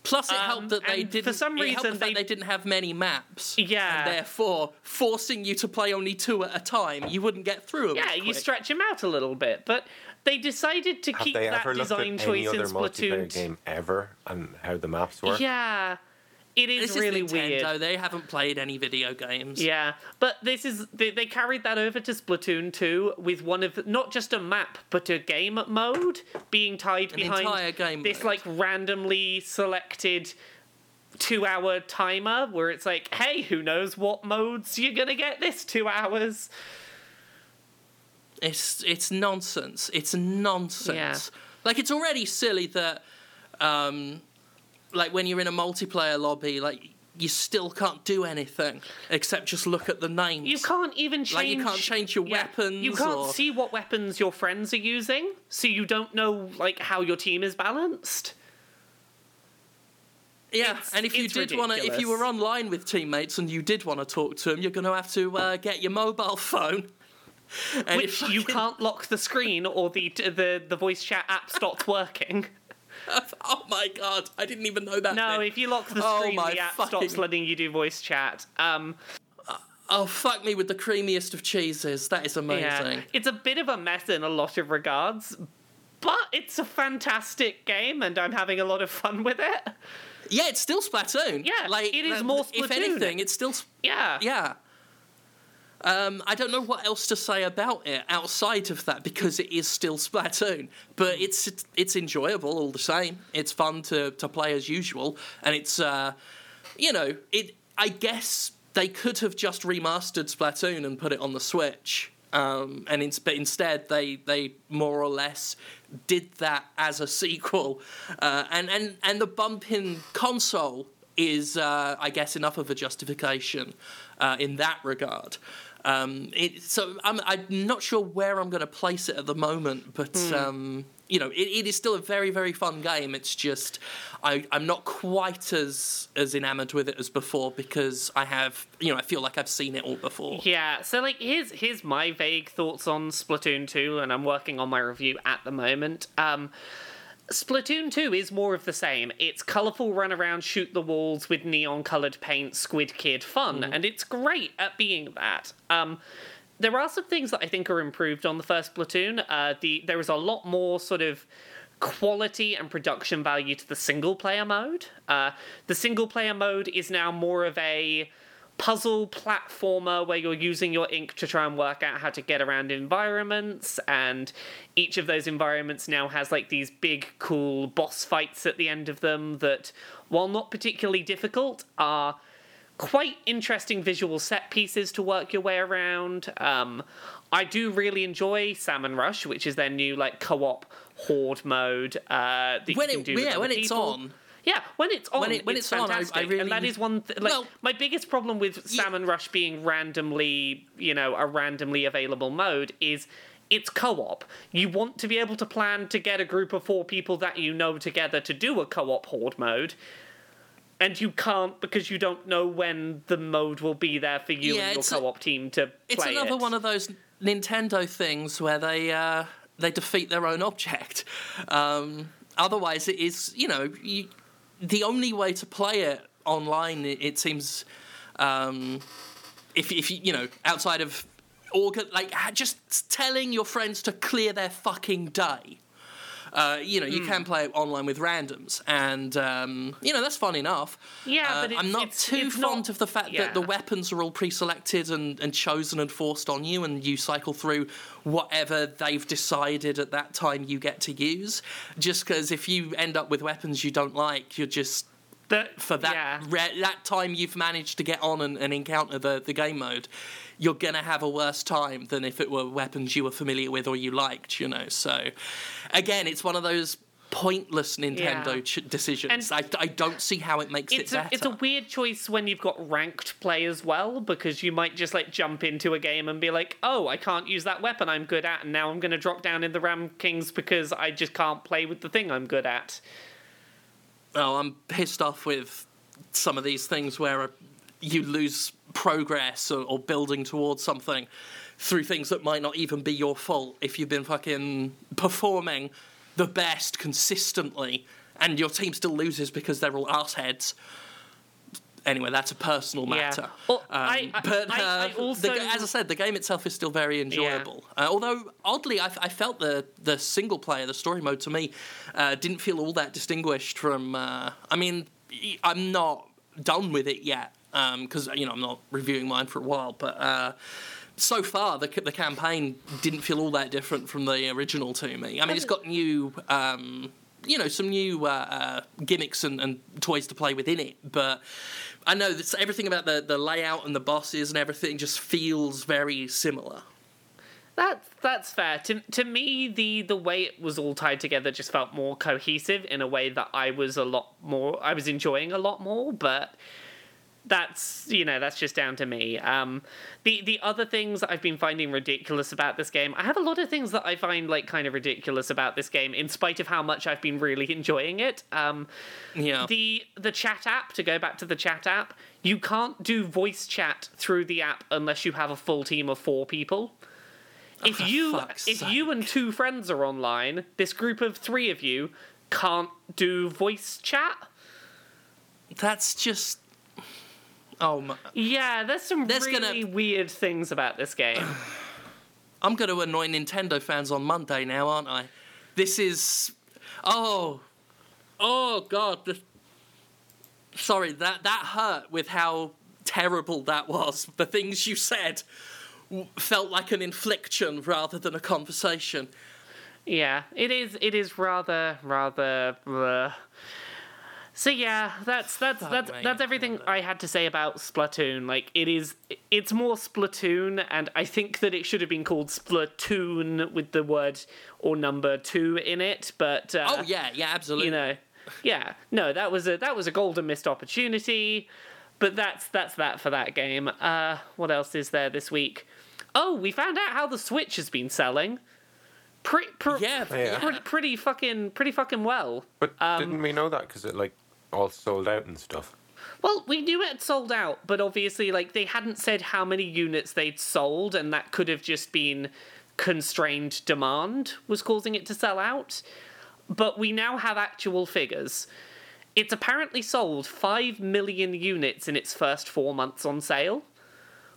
Plus, it um, helped that they didn't. For some reason, they... they didn't have many maps. Yeah. And therefore, forcing you to play only two at a time, you wouldn't get through them. Yeah, you stretch them out a little bit, but they decided to have keep they that ever design looked at choice any other in Splatoon. Multiplayer game ever, and how the maps work. Yeah. It is this really is Nintendo. Weird. They haven't played any video games. Yeah, but this is they, they carried that over to Splatoon two with one of not just a map but a game mode being tied An behind entire game this mode. Like randomly selected two-hour timer where it's like, hey, who knows what modes you're gonna get this two hours? It's it's nonsense. It's nonsense. Yeah. Like, it's already silly that. Um, Like, when you're in a multiplayer lobby, like, you still can't do anything except just look at the names. You can't even change... Like, you can't change your yeah, weapons You can't or... see what weapons your friends are using, so you don't know, like, how your team is balanced. Yeah, it's, and if you did want to... If you were online with teammates and you did want to talk to them, you're going to have to uh, get your mobile phone. And Which you can... can't lock the screen or the the, the voice chat app stops working. Oh my God, I didn't even know that. No, then. If you lock the screen, oh the app fucking... stops letting you do voice chat. Um, oh, fuck me with the creamiest of cheeses. That is amazing. Yeah. It's a bit of a mess in a lot of regards, but it's a fantastic game and I'm having a lot of fun with it. Yeah, it's still Splatoon. Yeah, like it is the, more Splatoon. If anything, it's still. Sp- yeah, yeah. Um, I don't know what else to say about it outside of that because it is still Splatoon, but it's it's enjoyable all the same. It's fun to, to play as usual, and it's uh, you know, it. I guess they could have just remastered Splatoon and put it on the Switch. Um, and in, but instead, they, they more or less did that as a sequel, uh, and and and the bump in console is, uh, I guess, enough of a justification uh, in that regard. Um, it, so I'm I'm not sure where I'm going to place it at the moment, but mm. um, you know, it, it is still a very very fun game. It's just I I'm not quite as as enamored with it as before because I have you know I feel like I've seen it all before. Yeah. So like here's here's my vague thoughts on Splatoon two, and I'm working on my review at the moment. Um, Splatoon two is more of the same. It's colourful run around, shoot the walls with neon-coloured paint, Squid Kid fun, mm. and it's great at being that. Um, there are some things that I think are improved on the first Splatoon. Uh, the there is a lot more sort of quality and production value to the single-player mode. Uh, the single-player mode is now more of a puzzle platformer where you're using your ink to try and work out how to get around environments, and each of those environments now has like these big cool boss fights at the end of them that, while not particularly difficult, are quite interesting visual set pieces to work your way around. Um, I do really enjoy Salmon Rush, which is their new like co-op horde mode uh, that when you can do it, with yeah, when people. It's on. Yeah, when it's on, when it, when it's, it's fantastic, on, I, I really... and that is one. Th- like well, my biggest problem with Salmon yeah. Rush being randomly, you know, a randomly available mode is it's co-op. You want to be able to plan to get a group of four people that you know together to do a co-op horde mode, and you can't because you don't know when the mode will be there for you yeah, and your co-op a, team to it's play. It's another it. one of those Nintendo things where they uh, they defeat their own object. Um, otherwise, it is you know. You, The only way to play it online, it seems, um, if if you know outside of org, like just telling your friends to clear their fucking day, uh, you know, you mm. can play it online with randoms, and um, you know that's fun enough. Yeah, uh, but it's, I'm not it's, too it's fond not, of the fact yeah. that the weapons are all pre-selected and, and chosen and forced on you, and you cycle through whatever they've decided at that time you get to use, just because if you end up with weapons you don't like, you're just the, for that yeah. re- that time you've managed to get on and, and encounter the, the game mode, you're going to have a worse time than if it were weapons you were familiar with or you liked, you know. So again, it's one of those pointless Nintendo yeah. ch- decisions. I, I don't see how it makes it better. A, it's a weird choice when you've got ranked play as well, because you might just like jump into a game and be like, oh, I can't use that weapon I'm good at, and now I'm going to drop down in the rankings because I just can't play with the thing I'm good at. Oh, I'm pissed off with some of these things where you lose progress or, or building towards something through things that might not even be your fault if you've been fucking performing the best consistently, and your team still loses because they're all arseheads. Anyway, that's a personal matter. Yeah. Well, um, I, I, but uh, I, I also... the, as I said, the game itself is still very enjoyable. Yeah. Uh, although, oddly, I, I felt the, the single player, the story mode, to me, uh, didn't feel all that distinguished from... Uh, I mean, I'm not done with it yet, because, um, you know, I'm not reviewing mine for a while, but... Uh, So far, the the campaign didn't feel all that different from the original to me. I mean, it's got new, um, you know, some new uh, uh, gimmicks and, and toys to play with in it. But I know that everything about the, the layout and the bosses and everything just feels very similar. That's that's fair. To to me, the, the way it was all tied together just felt more cohesive in a way that I was a lot more. I was enjoying a lot more, but. That's, you know, that's just down to me. Um, the, the other things I've been finding ridiculous about this game, I have a lot of things that I find, like, kind of ridiculous about this game, in spite of how much I've been really enjoying it. Um, yeah. The, the chat app, to go back to the chat app, you can't do voice chat through the app unless you have a full team of four people. If oh, you if sake. you and two friends are online, this group of three of you can't do voice chat. That's just... Oh my. Yeah, there's some there's really gonna... weird things about this game. I'm going to annoy Nintendo fans on Monday now, aren't I? This is... Oh. Oh, God. Sorry, that, that hurt with how terrible that was. The things you said w- felt like an infliction rather than a conversation. Yeah, it is. It is rather, rather. Bleh. So yeah, that's that's oh, that's mate. that's everything I had to say about Splatoon. Like, it is, it's more Splatoon, and I think that it should have been called Splatoon with the word or number two in it. But uh, oh yeah, yeah, absolutely. You know, yeah, no, that was a that was a golden missed opportunity. But that's that's that for that game. Uh, what else is there this week? Oh, we found out how the Switch has been selling. Pretty, pr- yeah, yeah. Pr- pretty fucking, pretty fucking well. But um, didn't we know that because it like all sold out and stuff? Well, we knew it had sold out, but obviously, like, they hadn't said how many units they'd sold, and that could have just been constrained demand was causing it to sell out. But we now have actual figures. It's apparently sold five million units in its first four months on sale.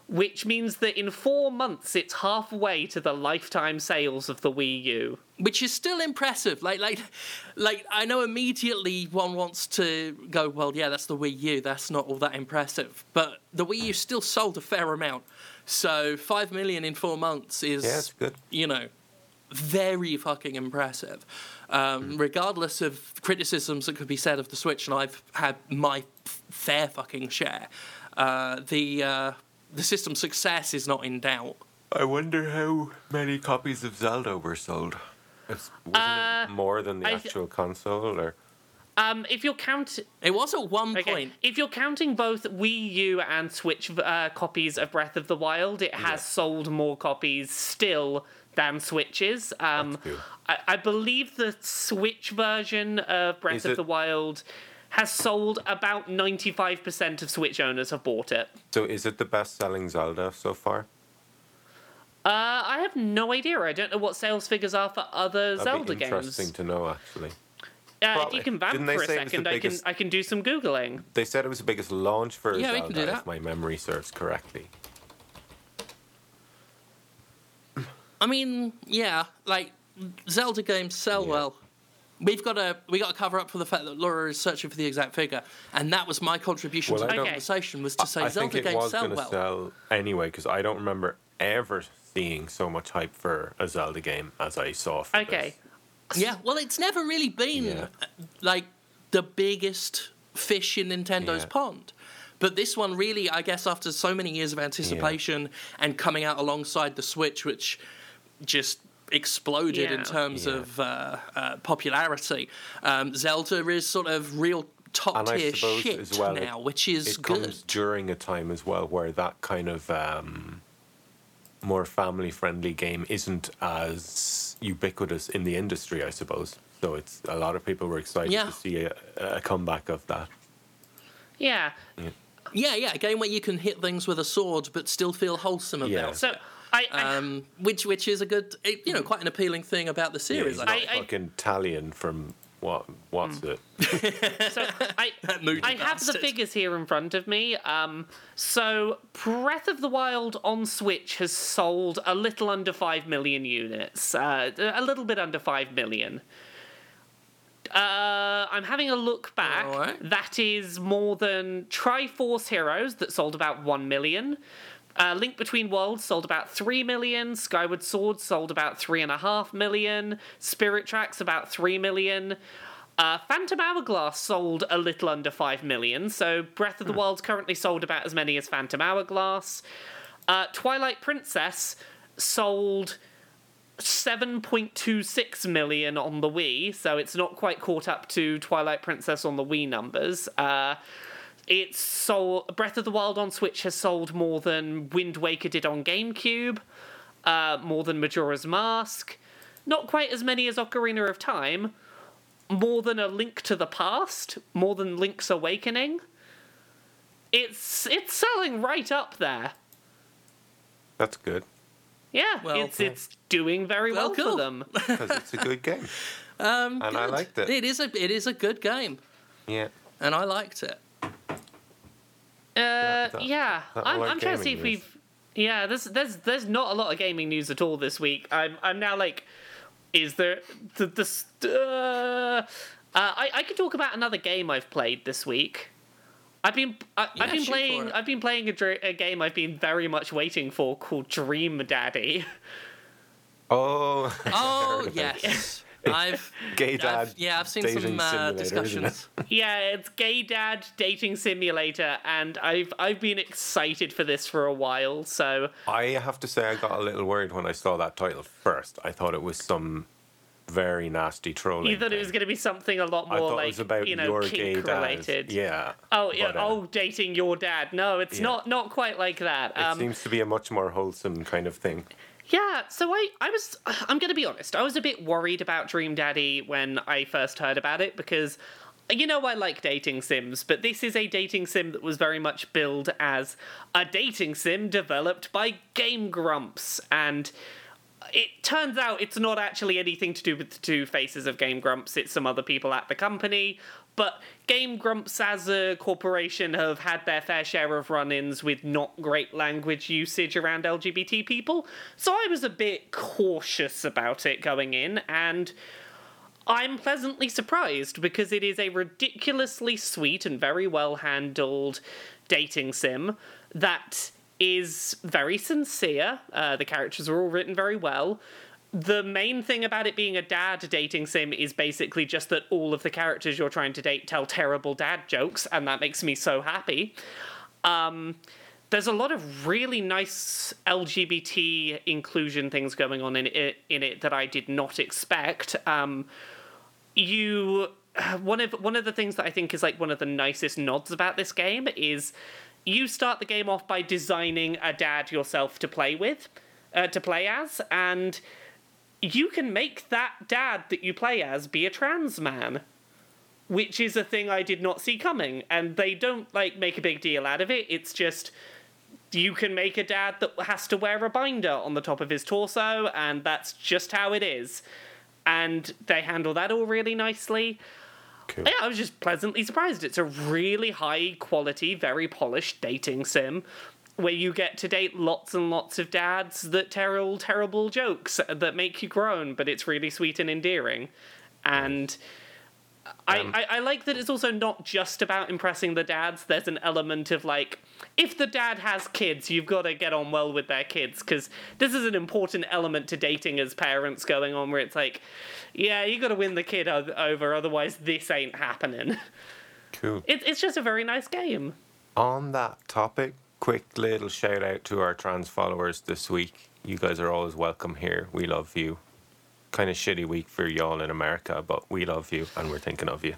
Which means that in four months, it's halfway to the lifetime sales of the Wii U. Which is still impressive. Like, like, like I know immediately one wants to go, well, yeah, that's the Wii U. That's not all that impressive. But the Wii U still sold a fair amount. So five million in four months is, yeah, it's good. You know, very fucking impressive. Um, mm. Regardless of criticisms that could be said of the Switch, and I've had my fair fucking share, uh, the... Uh, The system's success is not in doubt. I wonder how many copies of Zelda were sold. It's, wasn't uh, it more than the th- actual console, or? Um, if you're count, it was at one okay. point. If you're counting both Wii U and Switch uh, copies of Breath of the Wild, it has yeah. sold more copies still than Switches. Um, That's cool. I, I believe the Switch version of Breath is of it- the Wild. Has sold about ninety-five percent of Switch owners have bought it. So is it the best-selling Zelda so far? Uh, I have no idea. I don't know what sales figures are for other That'd Zelda games. That'd be interesting to know, actually. Uh, if you can vamp for a second, I biggest... can I can do some Googling. They said it was the biggest launch for yeah, Zelda, we can do that. If my memory serves correctly. I mean, yeah, like, Zelda games sell yeah. well. We've got to we got to cover up for the fact that Laura is searching for the exact figure, and that was my contribution well, to the conversation was to say I, I Zelda games sell well. I think it was going to sell anyway because I don't remember ever seeing so much hype for a Zelda game as I saw for okay. this. Yeah, well, it's never really been yeah. like the biggest fish in Nintendo's yeah. pond, but this one really, I guess, after so many years of anticipation yeah. and coming out alongside the Switch, which just. Exploded yeah. in terms yeah. of uh, uh, popularity. Um, Zelda is sort of real top tier shit as well, now, it, which is it good. It comes during a time as well where that kind of um, more family friendly game isn't as ubiquitous in the industry, I suppose. So it's a lot of people were excited yeah. to see a, a comeback of that. Yeah. yeah, yeah, yeah. A game where you can hit things with a sword but still feel wholesome about yeah. it. So, I, I, um, which which is a good, you know, quite an appealing thing about the series. Yeah, he's not I, fucking I, Italian from what? What's mm. it? So I, I have the figures here in front of me. Um, so Breath of the Wild on Switch has sold a little under five million units, uh, a little bit under five million. Uh, I'm having a look back. All right. That is more than Triforce Heroes that sold about one million. Uh, Link Between Worlds sold about three million, Skyward Sword sold about three point five million, Spirit Tracks about three million, uh, Phantom Hourglass sold a little under five million, so Breath of the Wild's currently sold about as many as Phantom Hourglass. Uh, Twilight Princess sold seven point two six million on the Wii, so it's not quite caught up to Twilight Princess on the Wii numbers. Uh... It's sold. Breath of the Wild on Switch has sold more than Wind Waker did on GameCube, uh, more than Majora's Mask, not quite as many as Ocarina of Time, more than A Link to the Past, more than Link's Awakening. It's it's selling right up there. That's good. Yeah, well, it's okay. it's doing very well, well cool. for them because it's a good game, um, and good. I liked it. It is a it is a good game. Yeah, and I liked it. Uh, that, that, yeah, that I'm, I'm trying to see if news. we've... Yeah, there's, there's there's not a lot of gaming news at all this week. I'm I'm now like, is there... The, the, uh, uh, I, I could talk about another game I've played this week. I've been I, yeah, I've been playing I've been playing a, a game I've been very much waiting for called Dream Daddy. Oh. Oh yes. I've gay dad. I've, yeah, I've seen some uh, discussions. It? Yeah, it's gay dad dating simulator, and I've I've been excited for this for a while. So I have to say, I got a little worried when I saw that title first. I thought it was some very nasty trolling. You thought thing. It was going to be something a lot more like, about you know, your kink related. Yeah. Oh, yeah. But, uh, oh, dating your dad. No, it's yeah. not not quite like that. It um, seems to be a much more wholesome kind of thing. Yeah, so I, I was, I'm going to be honest, I was a bit worried about Dream Daddy when I first heard about it because, you know, I like dating sims, but this is a dating sim that was very much billed as a dating sim developed by Game Grumps, and it turns out it's not actually anything to do with the two faces of Game Grumps, it's some other people at the company. But Game Grumps as a corporation have had their fair share of run-ins with not great language usage around L G B T people, so I was a bit cautious about it going in, and I'm pleasantly surprised because it is a ridiculously sweet and very well-handled dating sim that is very sincere. Uh, the characters are all written very well. The main thing about it being a dad dating sim is basically just that all of the characters you're trying to date tell terrible dad jokes, and that makes me so happy. Um, there's a lot of really nice L G B T inclusion things going on in it, in it that I did not expect. Um, you, one of one of the things that I think is like one of the nicest nods about this game is you start the game off by designing a dad yourself to play with, uh, to play as, and you can make that dad that you play as be a trans man, which is a thing I did not see coming. And they don't, like, make a big deal out of it. It's just you can make a dad that has to wear a binder on the top of his torso, and that's just how it is. And they handle that all really nicely. Cool. Yeah, I was just pleasantly surprised. It's a really high-quality, very polished dating sim where you get to date lots and lots of dads that tell terrible jokes that make you groan, but it's really sweet and endearing. And I, I, I like that it's also not just about impressing the dads. There's an element of, like, if the dad has kids, you've got to get on well with their kids, because this is an important element to dating as parents going on, where it's like, yeah, you got to win the kid over, otherwise this ain't happening. Cool. It, it's just a very nice game. On that topic, quick little shout out to our trans followers this week. You guys are always welcome here. We love you. Kind of shitty week for y'all in America, but we love you and we're thinking of you.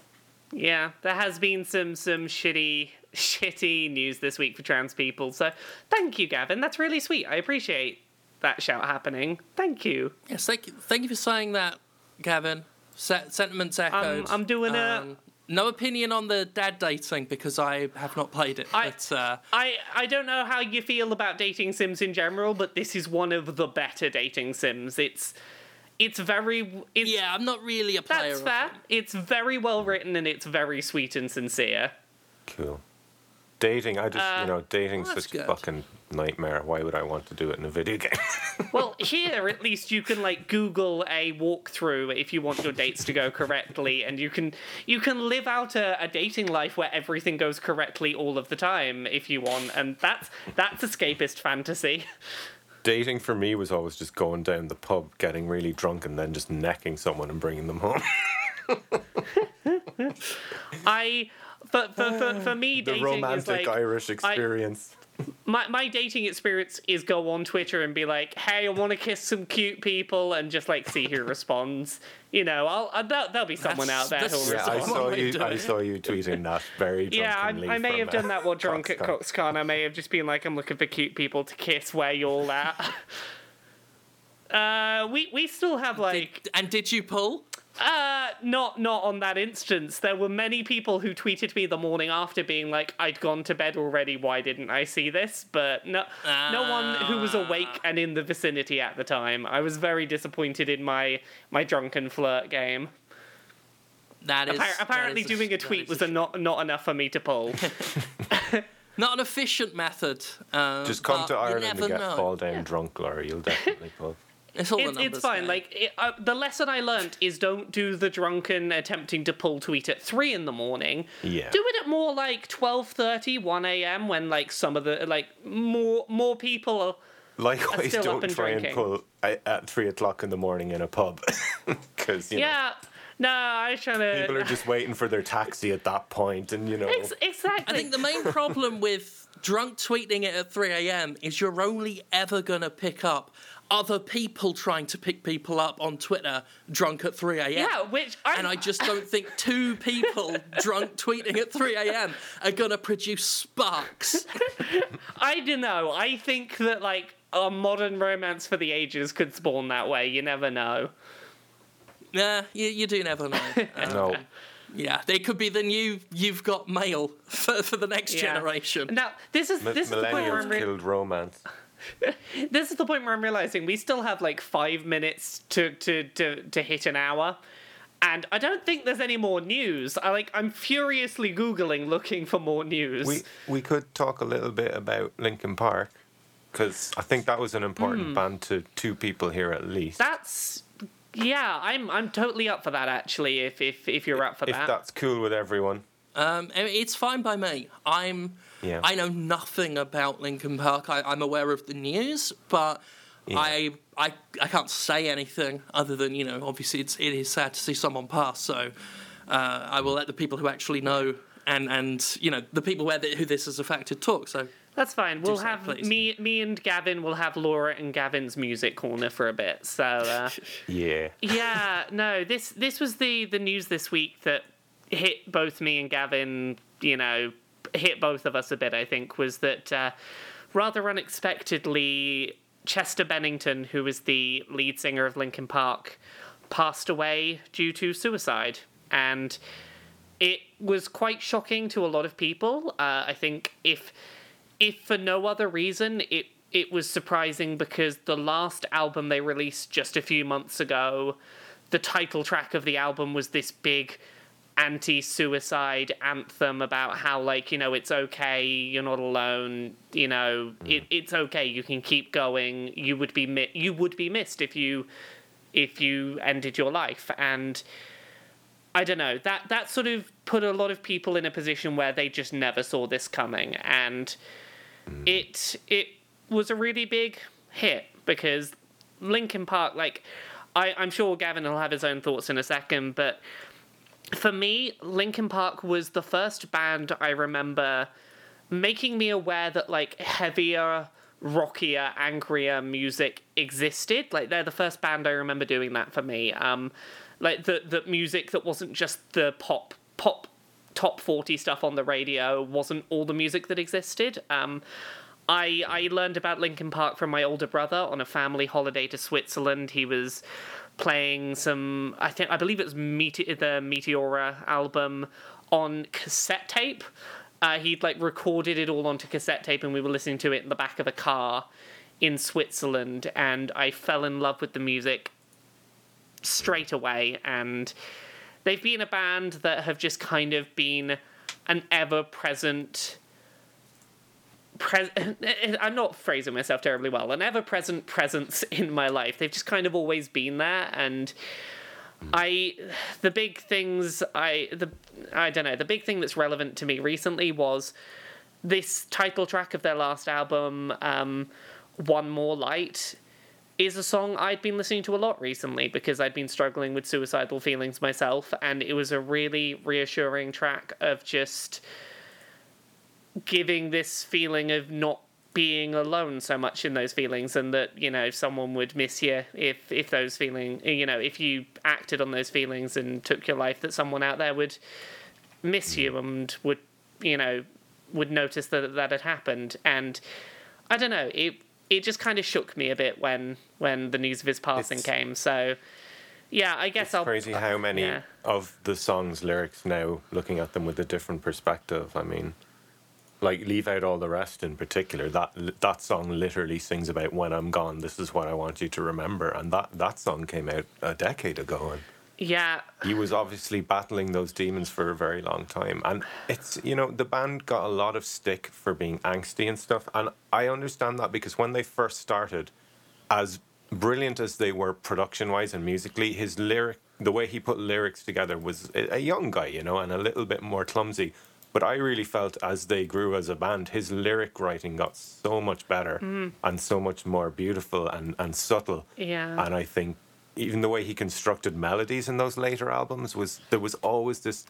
Yeah, there has been some some shitty, shitty news this week for trans people. So thank you, Gavin. That's really sweet. I appreciate that shout happening. Thank you. Yes, thank you, thank you for saying that, Gavin. Se- sentiments echoed. Um, I'm doing um, a... No opinion on the dad dating because I have not played it. I, but, uh, I I don't know how you feel about dating sims in general, but this is one of the better dating sims. It's it's very it's, yeah. I'm not really a player. That's fair. It's very well written and it's very sweet and sincere. Cool. Dating, I just uh, you know dating's well, such a fucking nightmare. Why would I want to do it in a video game? Well, here at least you can like Google a walkthrough if you want your dates to go correctly, and you can you can live out a, a dating life where everything goes correctly all of the time if you want, and that's that's escapist fantasy. Dating for me was always just going down the pub, getting really drunk, and then just necking someone and bringing them home. I. For, for, for, for me, the dating romantic is like, Irish experience. I, my my dating experience is go on Twitter and be like, "Hey, I want to kiss some cute people," and just like see who responds. You know, I'll, I'll there'll be someone that's, out there who'll yeah, respond. I saw you. I saw you tweeting that very drunkenly. Yeah, I, I may have done that while drunk at Coxcon. I may have just been like, "I'm looking for cute people to kiss. Where you all at?" uh, we we still have like. Did, and did you pull? Uh, not not on that instance. There were many people who tweeted me the morning after being like, I'd gone to bed already, why didn't I see this? But no, uh, no one who was awake and in the vicinity at the time. I was very disappointed in my, my drunken flirt game. That is... Appar- apparently that is doing a, a tweet was a not, not enough for me to pull. Not an efficient method. Um, Just come to Ireland and get fall down yeah. drunk, Laurie. You'll definitely pull. It's all it, the numbers. It's fine. There. Like it, uh, the lesson I learned is don't do the drunken attempting to pull tweet at three in the morning. Yeah. Do it at more like twelve thirty, one a.m. when like some of the like more more people are. Likewise, are still don't up and try drinking. and pull at three o'clock in the morning in a pub, because you yeah. know. No, I was trying to... People are just waiting for their taxi at that point, and, you know... It's, exactly. I think the main problem with drunk tweeting it at three a.m. is you're only ever going to pick up other people trying to pick people up on Twitter drunk at three a.m. Yeah, which... I'm... And I just don't think two people drunk tweeting at three a.m. are going to produce sparks. I don't know. I think that, like, a modern romance for the ages could spawn that way. You never know. Nah, you, you do never know. Um, no. Yeah, they could be the new You've Got Mail for, for the next yeah. generation. Now, this is, this M- is the point where I'm... Millennials killed romance. This is the point where I'm realising we still have, like, five minutes to, to, to, to hit an hour, and I don't think there's any more news. I, like, I'm furiously Googling looking for more news. We, we could talk a little bit about Linkin Park, because I think that was an important mm. band to two people here at least. That's... Yeah, I'm I'm totally up for that, actually, if if, if you're up for if that. If that's cool with everyone. Um, it's fine by me. I'm, yeah. I know nothing about Linkin Park. I, I'm aware of the news, but yeah. I, I I can't say anything other than, you know, obviously it's, it is sad to see someone pass, so uh, I will let the people who actually know and, and you know, the people where the, who this has affected talk, so... That's fine. We'll have that, me, me and Gavin will have Laura and Gavin's music corner for a bit. So uh, yeah, yeah. No, this this was the, the news this week that hit both me and Gavin. You know, hit both of us a bit. I think was that uh, rather unexpectedly, Chester Bennington, who was the lead singer of Linkin Park, passed away due to suicide, and it was quite shocking to a lot of people. Uh, I think if If for no other reason, it it was surprising because the last album they released just a few months ago, the title track of the album was this big anti-suicide anthem about how, like, you know, it's okay, you're not alone, you know, it, it's okay, you can keep going, you would be mi- you would be missed if you if you ended your life. And I don't know, that that sort of put a lot of people in a position where they just never saw this coming, and mm. it it was a really big hit because Linkin Park, like, I, I'm sure Gavin will have his own thoughts in a second, but for me, Linkin Park was the first band I remember making me aware that, like, heavier, rockier, angrier music existed. Like, they're the first band I remember doing that for me. Um... Like, the, the music that wasn't just the pop, pop top forty stuff on the radio wasn't all the music that existed. Um, I I learned about Linkin Park from my older brother on a family holiday to Switzerland. He was playing some, I think I believe it was Mete- the Meteora album on cassette tape. Uh, he'd, like, recorded it all onto cassette tape, and we were listening to it in the back of a car in Switzerland, and I fell in love with the music straight away, and they've been a band that have just kind of been an ever-present pre- I'm not phrasing myself terribly well an ever-present presence in my life. They've just kind of always been there, and I the big things I the I don't know the big thing that's relevant to me recently was this title track of their last album, um, One More Light, is a song I'd been listening to a lot recently because I'd been struggling with suicidal feelings myself, and it was a really reassuring track of just giving this feeling of not being alone so much in those feelings, and that, you know, someone would miss you if, if those feeling, you know, if you acted on those feelings and took your life, that someone out there would miss you and would, you know, would notice that that had happened. And I don't know, it It just kind of shook me a bit when, when the news of his passing it's, came. So, yeah, I guess it's I'll... It's crazy how many yeah. of the song's lyrics now, looking at them with a different perspective, I mean, like, leave out all the rest in particular. That that song literally sings about, when I'm gone, this is what I want you to remember. And that, that song came out a decade ago. And yeah. He was obviously battling those demons for a very long time. And it's, you know, the band got a lot of stick for being angsty and stuff. And I understand that because when they first started as brilliant as they were production-wise and musically, his lyric, the way he put lyrics together was a, a young guy, you know, and a little bit more clumsy. But I really felt as they grew as a band, his lyric writing got so much better mm. and so much more beautiful and, and subtle. Yeah. And I think even the way he constructed melodies in those later albums was, there was always this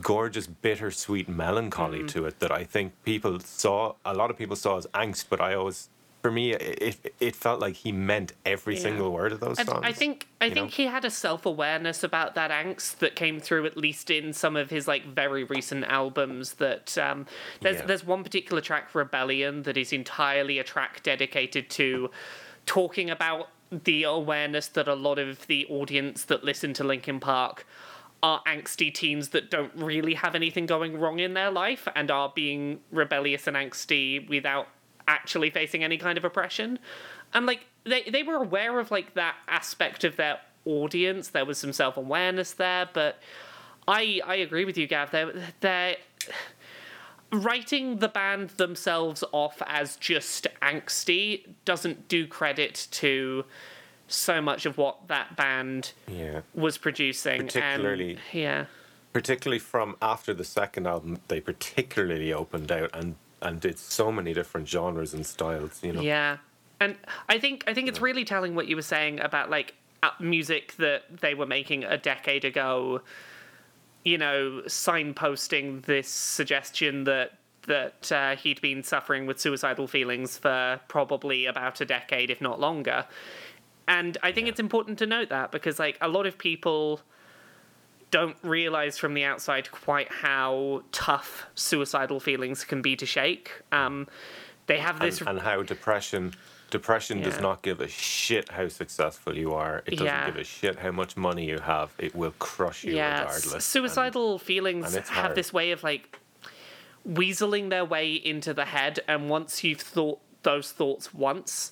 gorgeous, bittersweet melancholy mm. to it that I think people saw, a lot of people saw as angst, but I always, for me, it it felt like he meant every yeah. single word of those songs. And I think I think know? he had a self-awareness about that angst that came through, at least in some of his like very recent albums. That um, there's yeah. there's one particular track, Rebellion, that is entirely a track dedicated to talking about the awareness that a lot of the audience that listen to Linkin Park are angsty teens that don't really have anything going wrong in their life and are being rebellious and angsty without actually facing any kind of oppression. And like they they were aware of like that aspect of their audience. There was some self-awareness there, but I I agree with you, Gav. They're they're writing the band themselves off as just angsty doesn't do credit to so much of what that band yeah. was producing. Particularly and, yeah. particularly from after the second album, they particularly opened out and and did so many different genres and styles, you know. Yeah, and I think I think it's really telling what you were saying about like music that they were making a decade ago. You know, signposting this suggestion that that uh, he'd been suffering with suicidal feelings for probably about a decade, if not longer. And I think yeah. it's important to note that because like a lot of people don't realise from the outside quite how tough suicidal feelings can be to shake. Um, they have this... And, and how depression depression yeah. does not give a shit how successful you are. It doesn't yeah. give a shit how much money you have. It will crush you yeah. regardless. Suicidal and, feelings and have this way of, like, weaseling their way into the head, and once you've thought those thoughts once,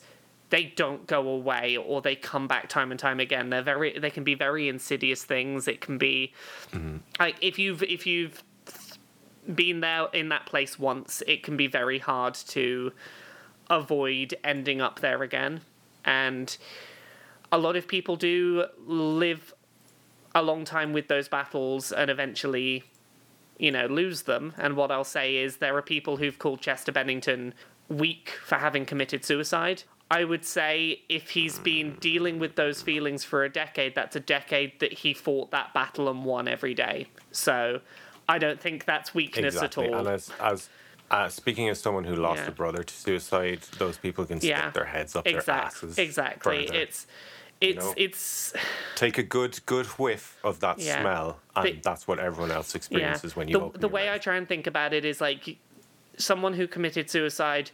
they don't go away, or they come back time and time again. They're very, they can be very insidious things. It can be mm-hmm. like if you've if you've been there in that place once, it can be very hard to avoid ending up there again. And a lot of people do live a long time with those battles and eventually, you know, lose them. And what I'll say is there are people who've called Chester Bennington weak for having committed suicide. I would say if he's been dealing with those feelings for a decade, that's a decade that he fought that battle and won every day. So I don't think that's weakness exactly. at all. And as, as uh, speaking as someone who lost yeah. a brother to suicide, those people can stick yeah. their heads up exactly. their asses. Exactly. Further. It's it's you know, it's take a good good whiff of that yeah. smell, and the, that's what everyone else experiences yeah. when you. The, open the your way mouth. I try and think about it is like someone who committed suicide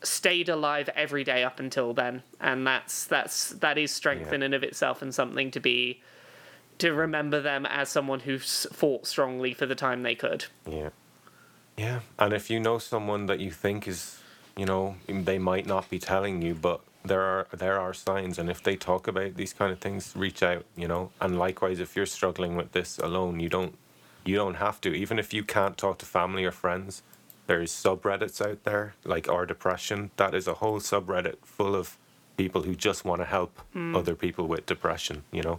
stayed alive every day up until then, and that's that's that is strength yeah. in and of itself, and something to be to remember them as someone who fought strongly for the time they could. Yeah, yeah. And if you know someone that you think is, you know, they might not be telling you, but there are there are signs, and if they talk about these kind of things, reach out, you know. And likewise, if you're struggling with this alone, you don't you don't have to. Even if you can't talk to family or friends, there's subreddits out there, like Our Depression. That is a whole subreddit full of people who just want to help mm. other people with depression, you know?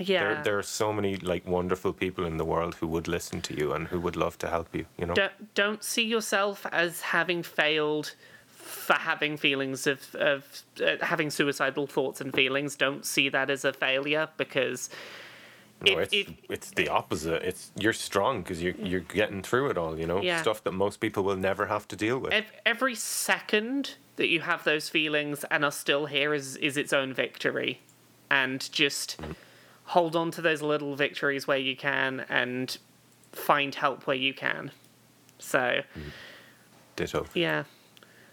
Yeah. There, there are so many, like, wonderful people in the world who would listen to you and who would love to help you, you know? Don't, don't see yourself as having failed for having feelings of... of uh, having suicidal thoughts and feelings. Don't see that as a failure, because... No, it, it's, it, it's the opposite. It's you're strong because you're, you're getting through it all, you know? Yeah. Stuff that most people will never have to deal with. Every second that you have those feelings and are still here is, is its own victory. And just mm. hold on to those little victories where you can and find help where you can. So... Mm. Ditto. Yeah.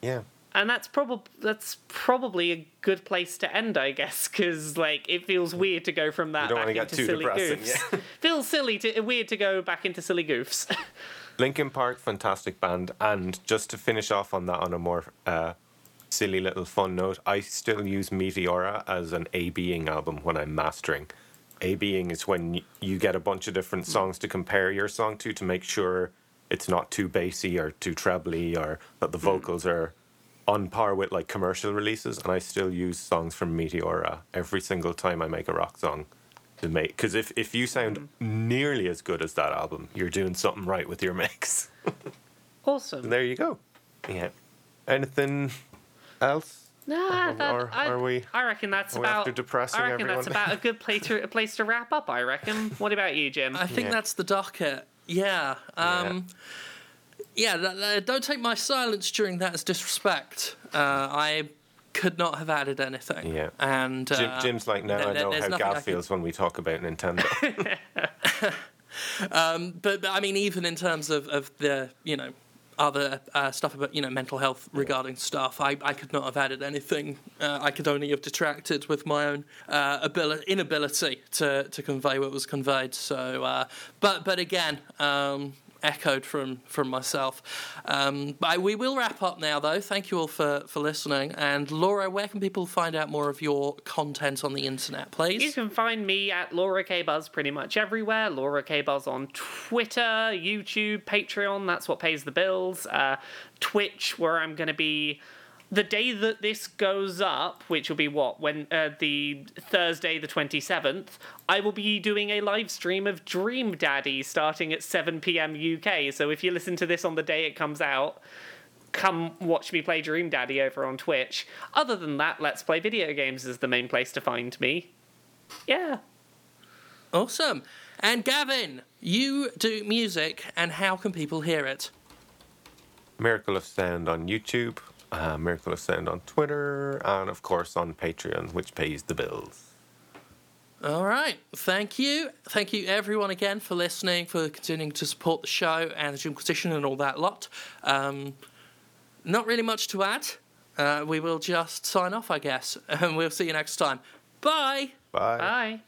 Yeah. And that's probably that's probably a good place to end, I guess, because like it feels weird to go from that back into silly goofs. Yeah. Feels silly to weird to go back into silly goofs. Linkin Park, fantastic band, and just to finish off on that on a more uh, silly little fun note, I still use Meteora as an A-Bing album when I'm mastering. A-Bing is when you get a bunch of different songs to compare your song to to make sure it's not too bassy or too trebly or that the vocals mm. are on par with like commercial releases, and I still use songs from Meteora every single time I make a rock song to make, because if, if you sound mm. nearly as good as that album, you're doing something right with your mix. Awesome. So there you go. Yeah. Anything else? Nah, or, that, or, I, are we, I reckon that's about. Depressing I reckon everyone? That's about a good play to, a place to wrap up. I reckon. What about you, Jim? I think yeah. that's the docket. Yeah. Um, yeah. yeah that, that, don't take my silence during that as disrespect. Uh, I could not have added anything. Yeah. And uh, Jim, Jim's like, no, no I know how Gav feels can... when we talk about Nintendo. um, but, but I mean, even in terms of, of the, you know. Other uh, stuff about, you know, mental health regarding yeah. stuff. I, I could not have added anything. Uh, I could only have detracted with my own uh, ability, inability to, to convey what was conveyed. So, uh, but but again, um, echoed from from myself. Um, but I, we will wrap up now, though. Thank you all for, for listening. And Laura, where can people find out more of your content on the internet, please? You can find me at Laura K Buzz pretty much everywhere. Laura K Buzz on Twitter, YouTube, Patreon. That's what pays the bills. Uh, Twitch, where I'm going to be the day that this goes up, which will be what when uh, the Thursday the twenty-seventh, I will be doing a live stream of Dream Daddy starting at seven p.m. U K. So if you listen to this on the day it comes out, come watch me play Dream Daddy over on Twitch. Other than that, Let's Play Video Games is the main place to find me. Yeah. Awesome. And Gavin, you do music, and how can people hear it? Miracle of Sound on YouTube, uh, Miracle of Sound on Twitter, and of course on Patreon, which pays the bills. All right, thank you. Thank you everyone again for listening, for continuing to support the show and the Dreamquisition and all that lot. Um, not really much to add. Uh, we will just sign off, I guess, and we'll see you next time. Bye! Bye! Bye!